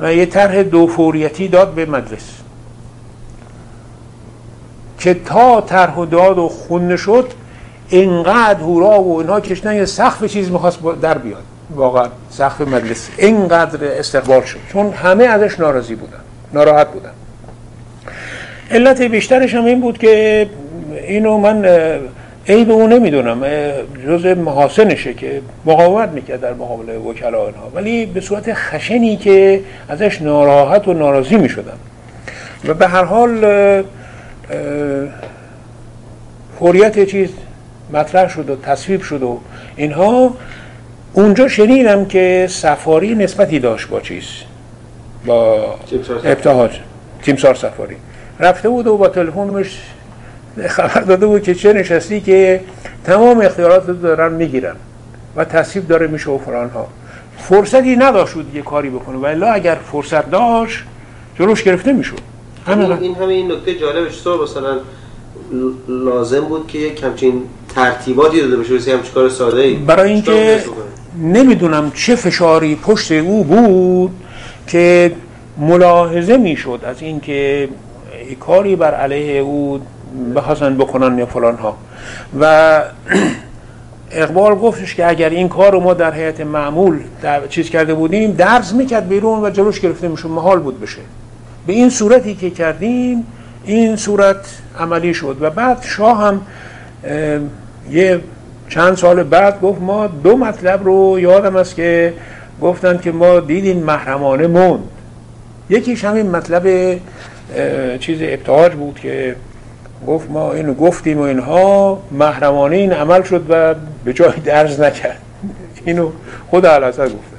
و یه طرح دو فوریتی داد به مجلس که تا طرح و داد و خونده شد اینقدر هورا و اینها کشیدن، یه سقف چیز میخواست در بیاد، واقعا سقف مجلس اینقدر استقبال شد، چون همه ازش ناراضی بودن، ناراحت بودن. علت بیشترش هم این بود که اینو من عیب اون نمیدونم، جزء محاسنشه که مقاومت میکرد در مقابل وکلا اینها، ولی به صورت خشنی که ازش ناراحت و ناراضی میشدن. و به هر حال فوریت چیز مطرح شد و تصویب شد و اینها. اونجا شنیدم که سفاری نسبتی داشت با چیز، با ابتهاج، تیمسار سفاری رفته بود و با تلفنش خبر داده بود که چه نشستی که تمام اختیارات رو دارن میگیرن و تصویب داره میشه و فلان ها. فرصتی نداشت یه کاری بکنه، ولی اگر فرصت داشت جلوش گرفته میشد. همین این همه این نکته جالبش تو مثلا لازم بود که یک همچین ترتیباتی داده بشه، مثلا همچین کار ساده ای، برای اینکه نمیدونم چه فشاری پشت او بود که ملاحظه میشد از اینکه ای کاری بر علیه او بخواستن بکنن یا فلان ها. و اقبال گفتش که اگر این کار رو ما در هیئت معمول در چیز کرده بودیم درز میکرد بیرون و جلوش گرفته میشون، محال بود بشه. به این صورتی که کردیم این صورت عملی شد. و بعد شاه هم یه چند سال بعد گفت ما دو مطلب رو یادم است که گفتن که ما دیدین محرمانه موند، یکیش همین مطلب چیز ابتهاج بود که گفت ما اینو گفتیم و اینها، محرمانه این عمل شد و به جای درز نکرد. اینو خود اعلیحضرت گفته.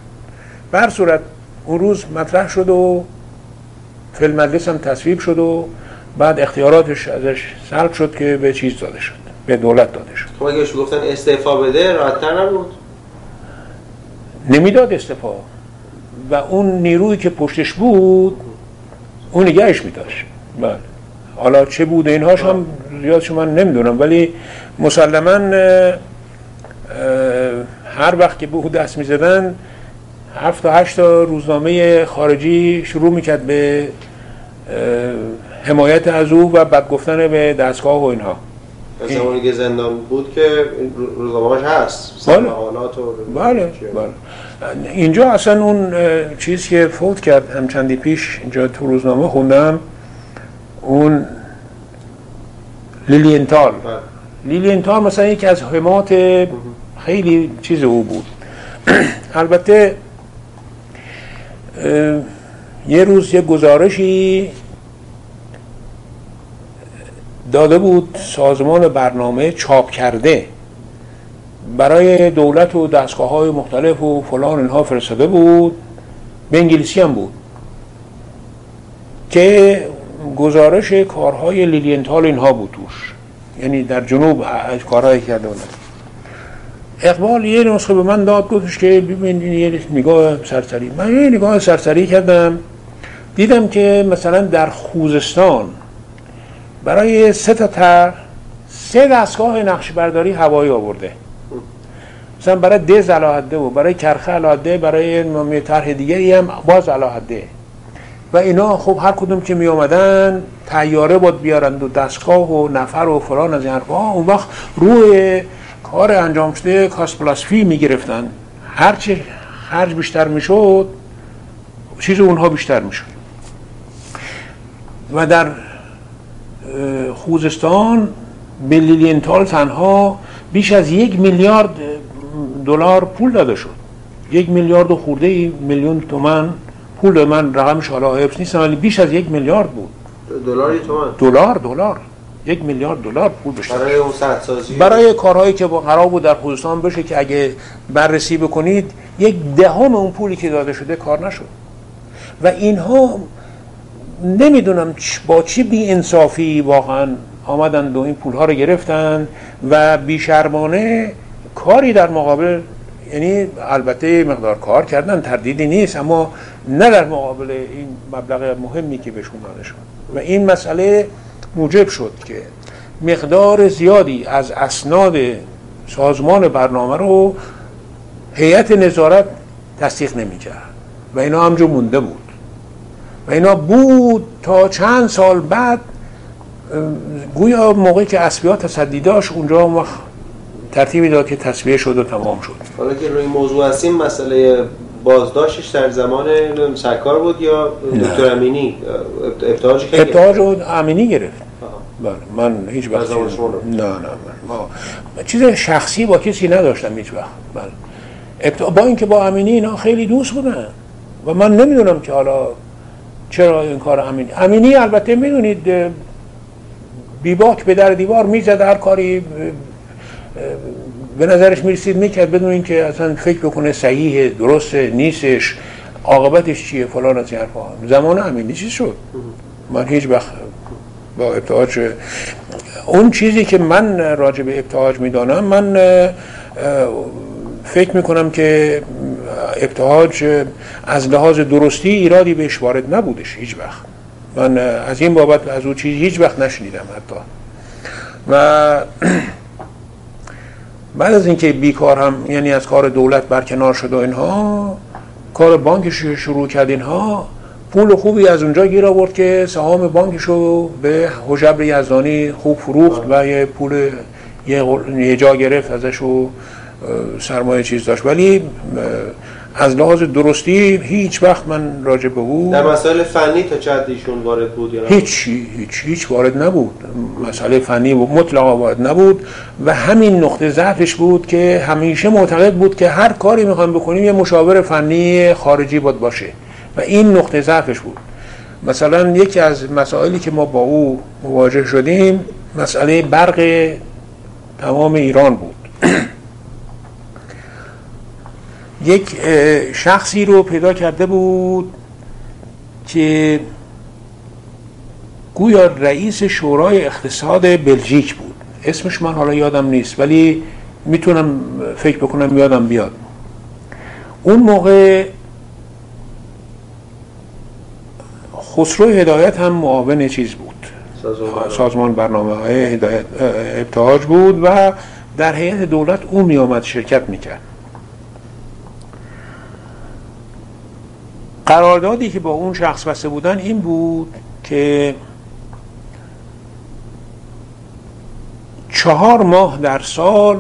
بر صورت اون روز مطرح شد و فی المجلس هم تصویب شد و بعد اختیاراتش ازش سلب شد که به چیز داده شد، به دولت داده شد. خب اگه شو گفتن استعفا بده راحت‌تر نبود؟ نمیداد استعفا و اون نیرویی که پشتش بود اون نگهش می‌داشت. بله. حالا چه بود اینهاش هم زیادش من نمیدونم، ولی مسلماً هر وقت که به او دست میزدن هفت تا هشت تا روزنامه خارجی شروع میکرد به حمایت از او و بد گفتن به دستگاه و اینها. از زمانی که زندان بود که روزنامه‌اش هست. بله. بله. بله. اینجا اصلا اون چیز که فوت کرد هم چندی پیش اینجا تو روزنامه خوندم، اون لیلینتال لیلینتال مثلا یکی از حمات خیلی چیز او بود. البته یه روز یه گزارشی داده بود سازمان برنامه چاپ کرده، برای دولت و دستگاه‌های مختلف و فلان اینها فرستاده بود، به انگلیسی هم بود، که گزارش کارهای لیلینتال اینها بود توش، یعنی در جنوب کارهایی کرده بودن. اقبال یه نسخه به من داد، گفتش که ببین یه نگاه سرسری. من یه نگاه سرسری کردم، دیدم که مثلا در خوزستان برای سه تا تر سه دستگاه نقش برداری هوایی آورده، مثلا برای دز علاحده و برای کرخه علاحده، برای نامی طرح دیگری هم باز علاحده. و اینا خب هر کدوم که می آمدن تیاره بود بیارند و دستگاه و نفر و فلان از این حرفا. اون وقت روی کار انجام شده کاسپلاسفی می گرفتن، هرچه خرج بیشتر می شد چیز اونها بیشتر می شد. و در خوزستان به لیلینتال تنها بیش از یک میلیارد دلار پول داده شد، یک میلیارد و خورده میلیون تومان پول. من رقمش حالا حفظ نیستم، ولی بیش از یک میلیارد بود دلار. تومان دلار دلار یک میلیارد دلار پول بشه برای اون سازی، برای کارهایی که قرار بود در خوزستان بشه که اگه بررسی بکنید یک دهم اون پولی که داده شده کار نشد. و اینها نمیدونم با چی بی انصافی واقعا آمدند و این پولها رو گرفتند و بیشرمانه کاری در مقابل، یعنی البته مقدار کار کردن تردیدی نیست، اما نه در مقابل این مبلغ مهمی که بهشون داده شد. و این مسئله موجب شد که مقدار زیادی از اسناد سازمان برنامه رو هیئت نظارت تصدیق نمی‌کرد و اینا همجور مونده بود و اینا بود تا چند سال بعد، گویا موقعی که اسبی‌ها تصدی داشت اونجا هم ترتیبی داد که تصفیه شد و تمام شد. حالا که روی موضوع هستیم، مسئله بازداشتش در زمان سرکار بود یا دکتر امینی؟ ابتهاج که ابتهاج رو امینی گرفت. بله من هیچ وقت نه نه من ما چیز شخصی با کسی نداشتم هیچ وقت. بله ابت... با اینکه با امینی اینا خیلی دوست بودن و من نمیدونم که حالا چرا این کار امینی امینی البته میدونید بیباک به در دیوار میزد، هر کاری به نظرش میرسید میکرد بدون اینکه اصلا فکر بکنه صحیحه درسته نیستش عاقبتش چیه فلان از این حرفا. زمان امینی چیز شد، من هیچ وقت با ابتهاج اون چیزی که من راجع به ابتهاج میدانم، من فکر میکنم که ابتهاج از لحاظ درستی ایرادی بهش وارد نبودش هیچ وقت. من از این بابت از اون چیز هیچ وقت نشنیدم حتی. و بعد از اینکه بیکار هم یعنی از کار دولت برکنار شد و اینها کار بانکش شروع کرد، اینها پول خوبی از اونجا گیر آورد که سهام بانکشو به حجبر یزدانی خوب فروخت و یه پول یه جا گرفت ازش و سرمایه چیز داشت. ولی از لحاظ درستی هیچ وقت من راجع به او در مسائل فنی تا چه حد ایشون وارد بود یا هیچ هیچ هیچ وارد نبود. مسئله فنی مطلقا وارد نبود و همین نقطه ضعفش بود که همیشه معتقد بود که هر کاری میخوایم بکنیم یه مشاور فنی خارجی باید باشه و این نقطه ضعفش بود. مثلا یکی از مسائلی که ما با او مواجه شدیم مسئله برق تمام ایران بود. یک شخصی رو پیدا کرده بود که گویا رئیس شورای اقتصاد بلژیک بود، اسمش من حالا یادم نیست ولی میتونم فکر بکنم یادم بیاد. اون موقع خسرو هدایت هم معاون چیز بود، سازمان برنامه های هدایت ابتهاج بود و در هیئت دولت اون می آمد شرکت میکرد. قراردادی که با اون شخص بسته بودن این بود که چهار ماه در سال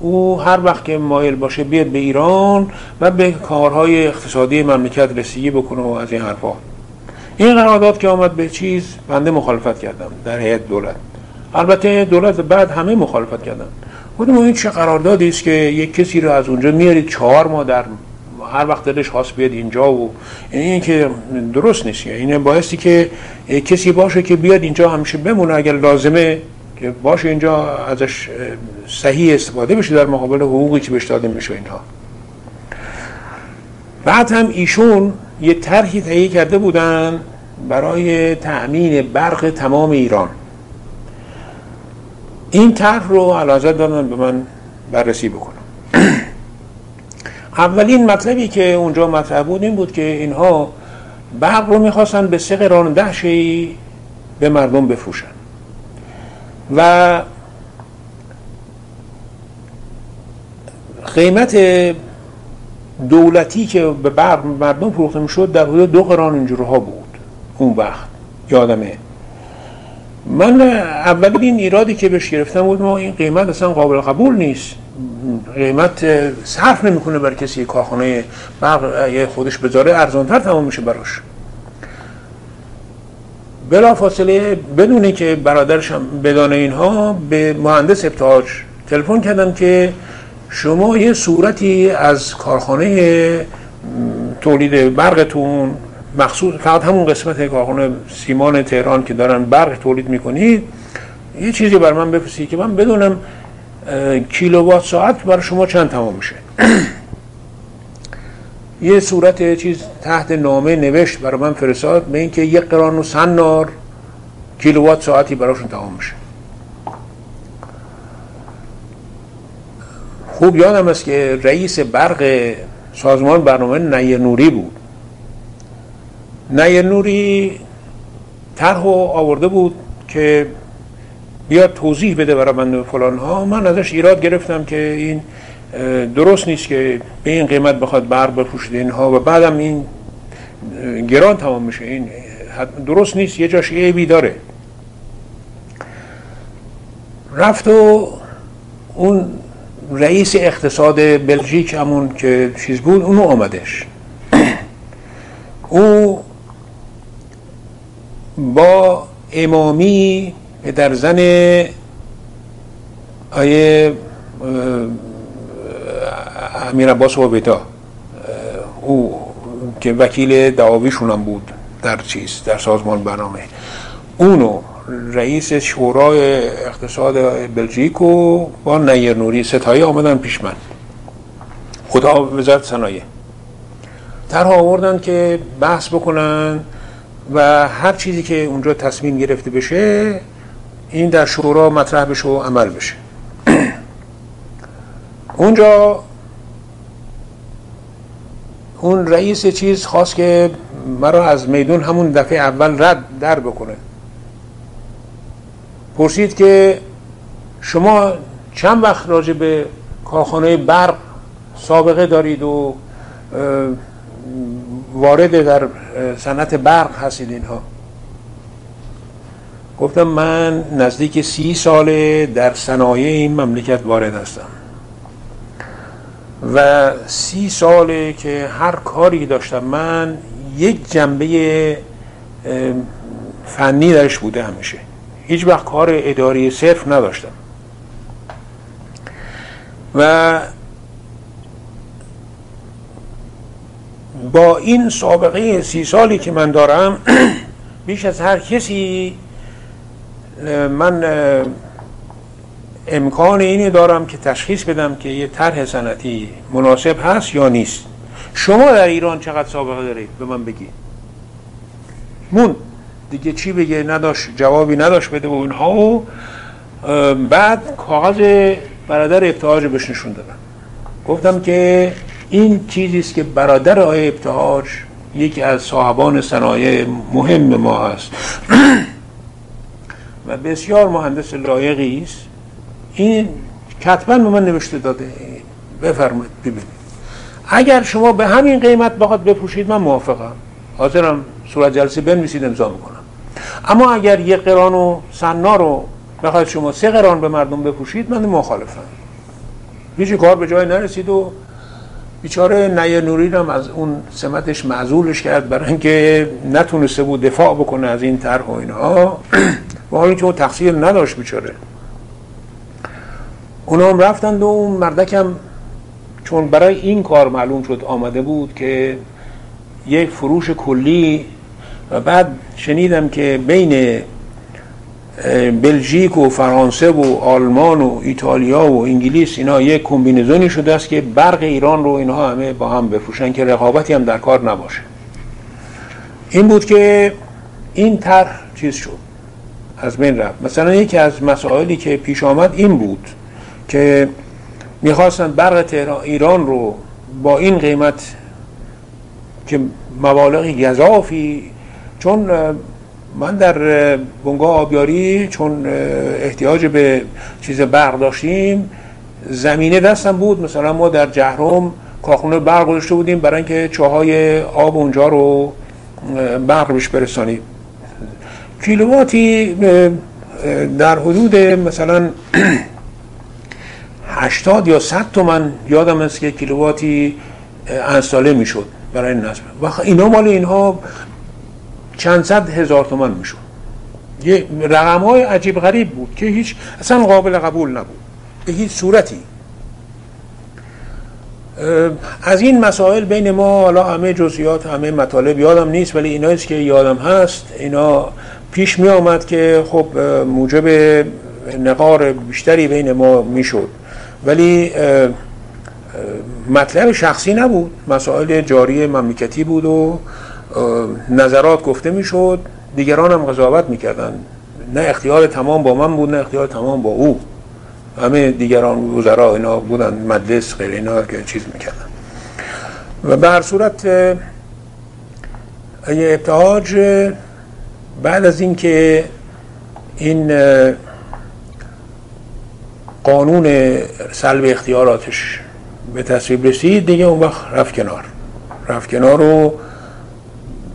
او هر وقت که مایل باشه بیاد به ایران و به کارهای اقتصادی مملکت رسیدگی بکنه و از این حرفا. این قرارداد که آمد به چیز بنده مخالفت کردم در هیئت دولت، البته دولت بعد همه مخالفت کردن. خودم این چه قراردادی است که یک کسی رو از اونجا میارید چهار ماه در هر وقت دلش خواست بیاد اینجا و این که درست نیست. اینه بایستی که کسی باشه که بیاد اینجا همیشه بمونه، اگر لازمه که باشه اینجا ازش صحیح استفاده بشه در مقابل حقوقی که بهش داده میشه اینها. بعد هم ایشون یه طرحی تهیه کرده بودن برای تأمین برق تمام ایران. این طرح رو علاجت دادن به من بررسی بکنم. اولین مطلبی که اونجا مطرح بود این بود که اینها برق رو میخواستن به سه قران ده شی به مردم بفروشن و قیمت دولتی که به برق مردم فروخته میشد در حدود دو قران اینجورها بود. اون وقت یادمه من اولین ایرادی که بهش گرفتم بود ما این قیمت اصلا قابل قبول نیست، قیمت صرف نمیکنه برای کسی کارخانه برق خودش بذاره ارزانتر تمام میشه براش. بلافاصله بدون اینکه برادرش هم بدانه اینها به مهندس ابتهاج تلفن کردم که شما یه صورتی از کارخانه تولید برقتون مخصوص فقط همون قسمت کارخانه سیمان تهران که دارن برق تولید میکنید یه چیزی بر من بفرستید که من بدونم کیلووات ساعت برای شما چند تمام میشه. یه صورت چیز تحت نامه نوشت برای من فرستاد، به اینکه یک قران و سنار کیلووات ساعتی براشون تمام میشه. خوب یادم است که رئیس برق سازمان برنامه نیر نوری بود. نیر نوری طرح آورده بود که بیاد توضیح بده برای من فلان ها. من ازش ایراد گرفتم که این درست نیست که به این قیمت بخواد برق بپوشید اینها و بعدم این گران تمام میشه، این درست نیست، یه جاش عیبی داره. رفت و اون رئیس اقتصاد بلژیک همون که چیز بود اونو آمدش او با امامی در زن آیه امیر عباس وابیتا، او که وکیل دعاویشون هم بود در چیز در سازمان برنامه، اونو رئیس شورای اقتصاد بلژیک و با نیر نوری ستایی آمدن پیش من، خدا وزارت صنایع. طرح آوردن که بحث بکنن و هر چیزی که اونجا تصمیم گرفته بشه این در شورا مطرح بشه و عمل بشه. اونجا اون رئیس چیز خواست که مرا از میدون همون دفعه اول رد در بکنه. پرسید که شما چند وقت راجع به کارخانه برق سابقه دارید و وارد در صنعت برق هستید اینها؟ گفتم من نزدیک سی ساله در صنایع این مملکت وارد هستم و سی ساله که هر کاری داشتم من یک جنبه فنی درش بوده، همیشه هیچ وقت کار اداری صرف نداشتم و با این سابقه سی سالی که من دارم بیش از هر کسی من امکان اینی دارم که تشخیص بدم که یه طرح صنعتی مناسب هست یا نیست. شما در ایران چقدر سابقه دارید به من بگی. مون دیگه چی بگه، نداشت جوابی نداشت بده و اونها. و بعد کاغذ برادر ابتهاج بهش نشون دادم، گفتم که این چیزیست که برادر آقای ابتهاج یکی از صاحبان صنایع مهم ما است و بسیار مهندس لایقی است، این کتباً به من نوشته داده، بفرمایید ببینید اگر شما به همین قیمت بخواد بپوشید من موافقم، حاضرم صورت جلسه بنویسید امضا میکنم، اما اگر یک قران و سنا رو بخواید شما سه قران به مردم بپوشید من مخالفم. هیچ کار به جای نرسید و بیچاره نیر نوری هم از اون سمتش معزولش کرد برای اینکه نتونسته بود دفاع بکنه از این طرح و اینها، و حالا که اون تقصیر نداشت بیچاره. اونا هم رفتند و اون مردکم چون برای این کار معلوم شد آمده بود که یک فروش کلی، و بعد شنیدم که بین بلژیک و فرانسه و آلمان و ایتالیا و انگلیس اینا یک کمبینزونی شده است که برق ایران رو اینها همه با هم بفروشن که رقابتی هم در کار نباشه. این بود که این طرح چیز شد، از بین رفت. مثلا یکی از مسائلی که پیش آمد این بود که میخواستن برق ایران رو با این قیمت که مبالغ گزافی، چون من در بنگاه آبیاری چون احتیاج به چیز برق داشتیم زمینه دستم بود، مثلا ما در جهرم کارخونه برق گذاشته بودیم برای اینکه چاهای آب اونجا رو برق بهش برسانیم. کیلوواتی در حدود مثلا هشتاد یا صد تومن یادم است که کیلوواتی انساله میشد برای نصب، و اینا مال اینها چند صد هزار تومن میشد. یه رقم های عجیب غریب بود که هیچ اصلا قابل قبول نبود به هیچ صورتی. از این مسائل بین ما، حالا همه جزئیات همه مطالب یادم نیست، ولی اینایی که یادم هست اینا پیش می آمد که خب موجب نقار بیشتری بین ما میشد، ولی مطلب شخصی نبود، مسائل جاری مملکتی بود و نظرات گفته میشد، دیگران هم قضاوت میکردن. نه اختیار تمام با من بود، نه اختیار تمام با او. همه دیگران وزرا اینا بودن، مجلس غیر اینا که چیز میکردن. و به هر صورت ابتهاج بعد از اینکه این قانون سلب اختیاراتش به تصویب رسید، دیگه اون وقت رفت کنار رفت کنار رو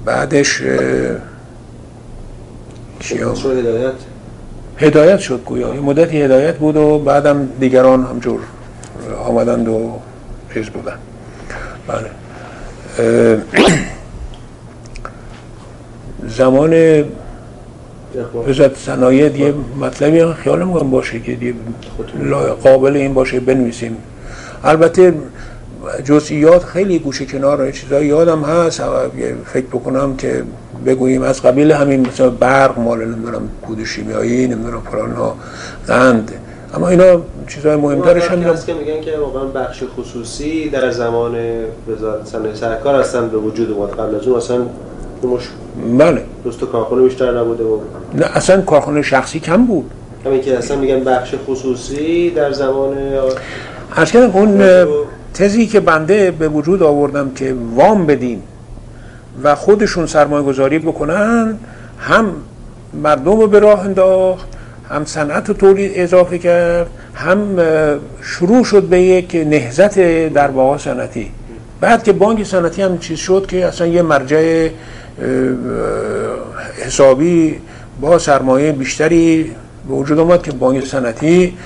بعدش هدایت هدایت شد، گویا مدتی هدایت بود و بعدم دیگران همجور آمدند و چیز بودن. بله، زمان وزارت صنایع دیگه مطلبی خیال میکنم باشه که دیگه قابل این باشه بنویسیم. البته جزئیات خیلی گوشه کنار چیزای یادم هست، فکر بکنم که بگوییم از قبیل همین مثلا برق، مال نمیدونم کود شیمیایی، نمیدونم فلانها، قند، اما اینا چیزای مهمترش هم هست که میگن که واقعا بخش خصوصی در زمان وزارت صنایع سرکار هستن به وجود اومد، قبل از اون اصلا مش بله دوست کارخونه بیشتر نبوده و نه اصلا کارخونه شخصی کم بود. همین که اصلا میگن بخش خصوصی در زمان هرچند اون تزی که بنده به وجود آوردم که وام بدیم و خودشون سرمایه گذاری بکنن، هم مردم رو به راه انداخت، هم صنعت و تولید اضافه کرد، هم شروع شد به یک نهضت در واقع صنعتی. بعد که بانک صنعتی هم چیز شد که اصلا یه مرجع حسابی با سرمایه بیشتری به وجود آمد که بانک صنعتی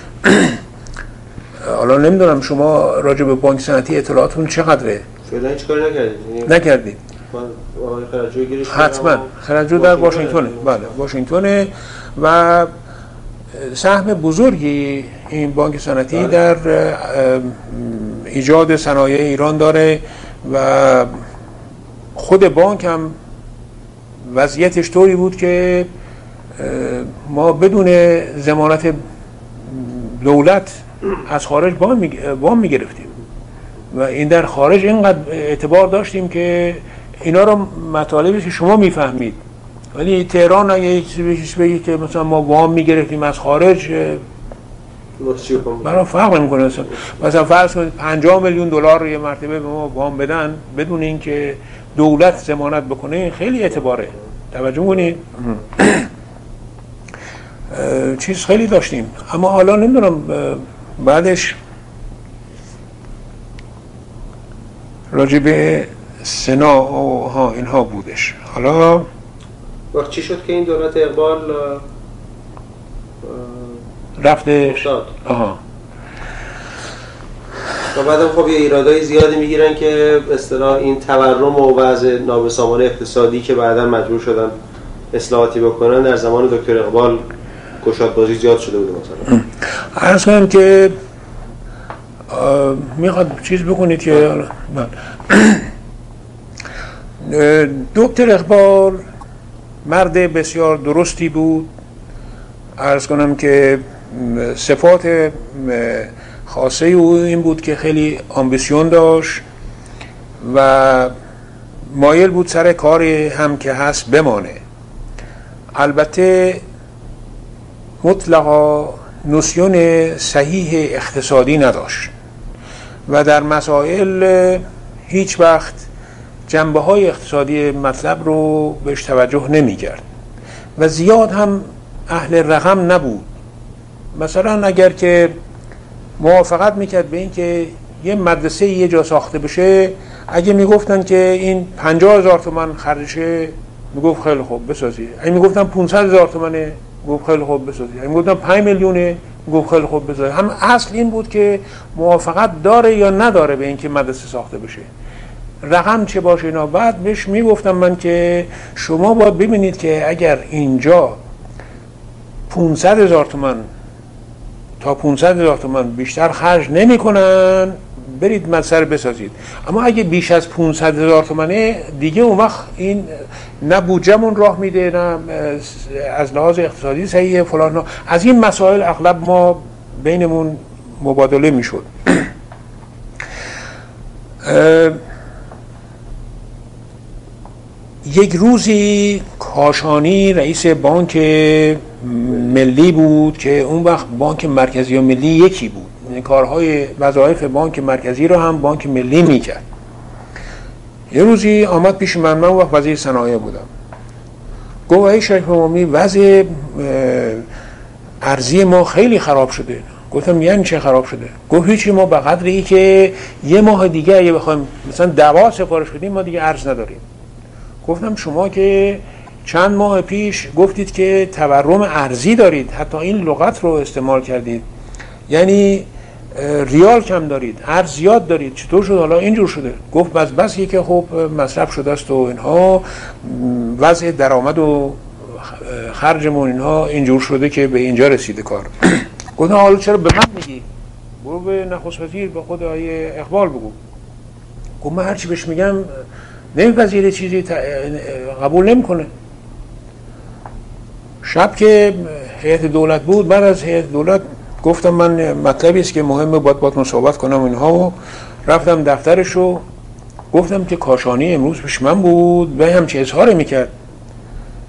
حالا نمیدونم شما راجع به بانک صنعتی اطلاعاتون چقدره؟ فعلا هیچ کاری نکردید؟ نکردید. حتما خرجو در واشنگتونه. بله واشنگتونه و سهم بزرگی این بانک صنعتی در ایجاد صنایع ایران داره و خود بانک هم وضعیتش طوری بود که ما بدون ضمانت دولت از خارج وام میگرفتیم و این در خارج اینقدر اعتبار داشتیم که اینا رو مطالبی که شما میفهمید، ولی تهران اگه یک چیزی بگید که مثلا ما وام میگرفتیم از خارج برای فرق نمیکنه. مثلا مثلا فرض کنید پنجاه میلیون دلار یه مرتبه به ما وام بدن بدون اینکه دولت ضمانت بکنه، خیلی اعتباره. توجه کنید چیز خیلی داشتیم. اما حالا نمیدونم بعدش راجع به سنا و ها اینها بودش. حالا وقت چی شد که این دولت اقبال رفته؟ آها. و بعدم خب یه ایرادای زیادی میگیرن که اصطلاح این تورم و وضع نابسامان اقتصادی که بعدا مجبور شدن اصلاحاتی بکنن در زمان دکتر اقبال گشاد بازی زیاد شده بود. مثلا عرض کنم که میخواد چیز بکنید که دکتر اقبال مرد بسیار درستی بود. عرض کنم که صفات خاصه او این بود که خیلی آمبیسیون داشت و مایل بود سر کاری هم که هست بمانه. البته مطلقا نسیون صحیح اقتصادی نداشت و در مسائل هیچ وقت جنبه های اقتصادی مطلب رو بهش توجه نمی کرد و زیاد هم اهل رقم نبود. مثلا اگر که موافقت میکرد به این که یه مدرسه یه جا ساخته بشه، اگه میگفتن که این پنجاه هزار تومان خرجشه، میگفت خیلی خوب بسازید. اگه میگفتن پانصد هزار تومانه، گفت خیلی خوب بسازید. اگه میگفتن پنج میلیونه، گفت خیلی خوب بسازید. هم اصل این بود که موافقت داره یا نداره به این که مدرسه ساخته بشه، رقم چه باشه اینا. بعد بهش میگفتم من که شما باید ببینید که اگر اینجا پانصد هزار تومان تا پانصد هزار تومان بیشتر خرج نمی کنن، برید مدرسه بسازید. اما اگه بیش از پانصد هزار تومانه دیگه اون وقت این نه بودجمون راه میده، نه از لحاظ اقتصادی صحیح فلان. از این مسائل اغلب ما بینمون مبادله میشد. یک روزی کاشانی رئیس بانک ملی بود که اون وقت بانک مرکزی و ملی یکی بود، کارهای وظایف بانک مرکزی رو هم بانک ملی میکرد. یه روزی آمد پیش من، من وقت وزیر صنایع بودم، گفت ای شریف امامی وضع ارزی ما خیلی خراب شده. گفتم یعنی چه خراب شده؟ گفت هیچی، ما به قدری که یه ماه دیگه اگه بخوایم مثلا دوا سفارش بدیم ما دیگه ارز نداریم. گفتم شما که چند ماه پیش گفتید که تورم ارزی دارید، حتی این لغت رو استعمال کردید، یعنی ریال کم دارید، ارز زیاد دارید، چطور شد حالا اینجور شده؟ گفت بس بس که خب مصرف شده است و اینها، وضع درآمد و خرجمون اینها اینجور شده که به اینجا رسیده کار. گفتم حالا چرا به من میگی؟ برو به نخست وزیر، به خود آقای اقبال بگو. گفت من هرچی بهش میگم نمیپذیره، چیزی قبول نمیکنه. شب که هیئت دولت بود، بعد از هیئت دولت گفتم من مطلبی است که مهمه باید باید مصاحبت کنم اینها، و رفتم دفترش و گفتم که کاشانی امروز پیش من بود و همچه اظهار میکرد،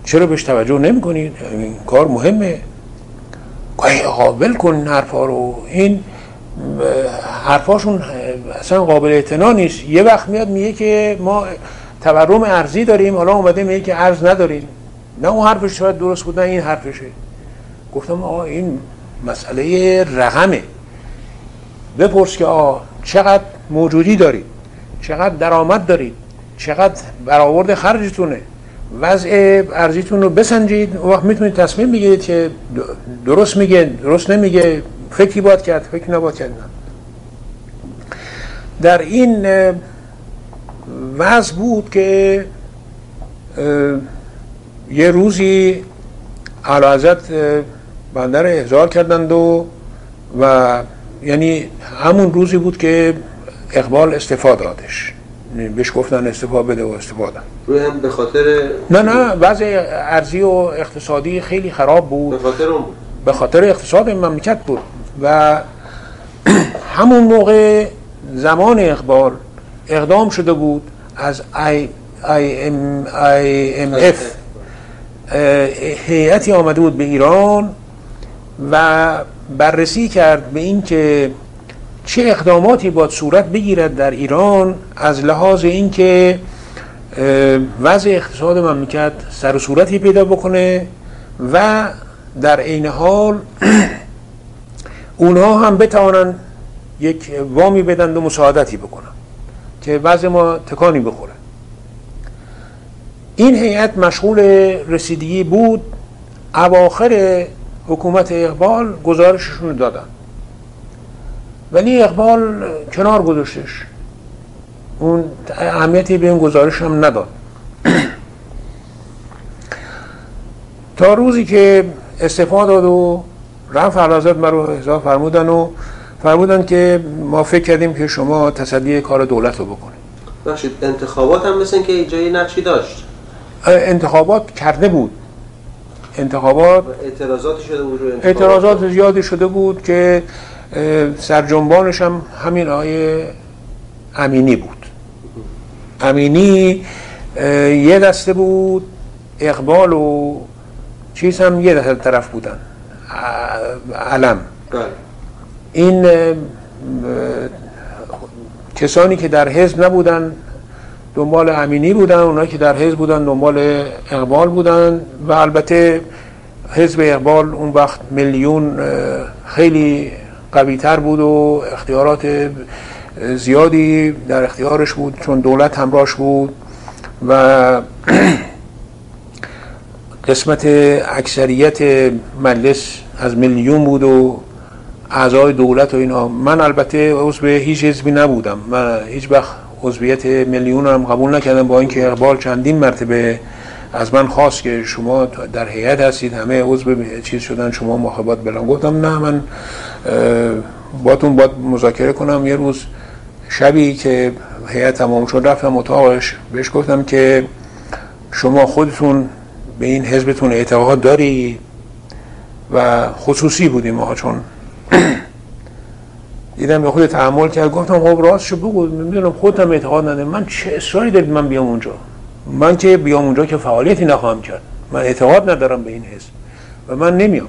چرا بهش توجه نمی کنید؟ این کار مهمه. گاهی قابل کن حرفا رو، این حرفاشون اصلا قابل اعتنا نیست. یه وقت میاد میگه که ما تورم ارزی داریم، حالا اومده میگه که ارز نداریم. نه اون حرفش شاید درست بود، نه این حرفشه. گفتم آه این مسئله رقمه، بپرس که آه چقدر موجودی دارید، چقدر درآمد دارید، چقدر برآورد خرجتونه، وضع ارزیتون رو بسنجید، اون وقت میتونید تصمیم بگیرید که درست میگه، درست نمیگه، فکری باید کرد، فکری نباید کرد. در این وضع بود که یه روزی اعلیحضرت بنده رو احضار کردند و و یعنی همون روزی بود که اقبال استعفا دادش، بهش گفتن استعفا بده و استعفا داد. روی هم به خاطر نه نه وضع ارزی و اقتصادی خیلی خراب بود، به خاطر اون بود، به خاطر اقتصاد مملکت بود. و همون موقع زمان اقبال اقدام شده بود از آی ام اف، هیئتی آمده بود به ایران و بررسی کرد به این که چه اقداماتی باید صورت بگیرد در ایران از لحاظ اینکه وضع اقتصاد مملکت سر و صورتی پیدا بکنه و در عین حال اونها هم بتوانن یک وامی بدن و مساعدتی بکنن که وضع ما تکانی بخوره. این هیئت مشغول رسیدگی بود. اواخر حکومت اقبال گزارششون رو دادن، ولی اقبال کنار گذاشتش، اون اهمیتی به این گزارش هم نداد تا روزی که استعفا داد و رفت. اعلیحضرت من رو احضار فرمودن و فرمودن که ما فکر کردیم که شما تصدی کار دولت رو بکنید. بخشید انتخابات هم مثل که جایی نقشی داشت، انتخابات کرده بود، انتخابات اعتراضاتی شده بود، اعتراضات زیادی شده بود که سرجنبانش هم همین آقای امینی بود. امینی یه دسته بود، اقبال و چیز هم یه دسته طرف بودن، علم. این کسانی که در حزب نبودن دنبال امینی بودن، اونایی که در حزب بودن دنبال اقبال بودن. و البته حزب اقبال اون وقت میلیون خیلی قوی تر بود و اختیارات زیادی در اختیارش بود چون دولت همراهش بود و قسمت اکثریت مجلس از میلیون بود و اعضای دولت و اینا. من البته عضو هیچ حزبی نبودم، من هیچ وقت عضویت میلیون هم قبول نکردم، با اینکه اقبال چندین مرتبه از من خواست که شما در هیئت هستید، همه عضو چیز شدن، شما مخابات بلان. گفتم نه، من باتون باید مذاکره کنم. یه روز شبی که هیئت تمام شد رفتم اتاقش، بهش گفتم که شما خودتون به این حزبتون اعتقاد داری؟ و خصوصی بودیم ما، چون دیدم به خود تعامل کرد، گفتم خب راستشو بگو، میدونم خودم اعتقاد ندارم، من چه اصراری دارید من بیام اونجا؟ من که بیام اونجا که فعالیتی نخواهم کرد، من اعتقاد ندارم به این حزب و من نمیام.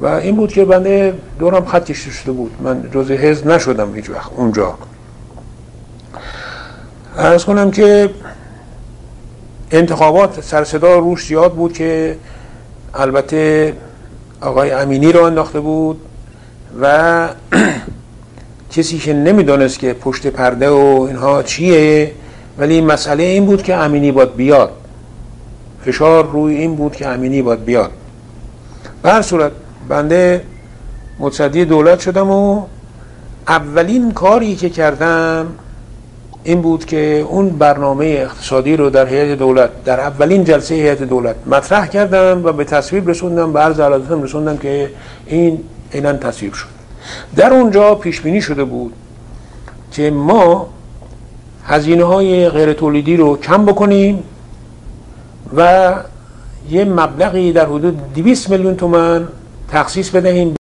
و این بود که بنده دورم خط کشیده شده بود، من جزء حزب نشدم هیچ وقت اونجا. عرض کنم که انتخابات سرصدا روش زیاد بود که البته آقای امینی رو انداخته بود و کسی که نمیدونست که پشت پرده و اینها چیه، ولی مسئله این بود که امینی باید بیاد، فشار روی این بود که امینی باید بیاد. به هر صورت بنده متصدی دولت شدم و اولین کاری که کردم این بود که اون برنامه اقتصادی رو در هیئت دولت، در اولین جلسه هیئت دولت مطرح کردم و به تصویب رسوندم، به عرض علادتم رسوندم که این اینن تصویب شد. در اونجا پیش بینی شده بود که ما هزینه های غیر تولیدی رو کم بکنیم و یه مبلغی در حدود دویست میلیون تومان تخصیص بدهیم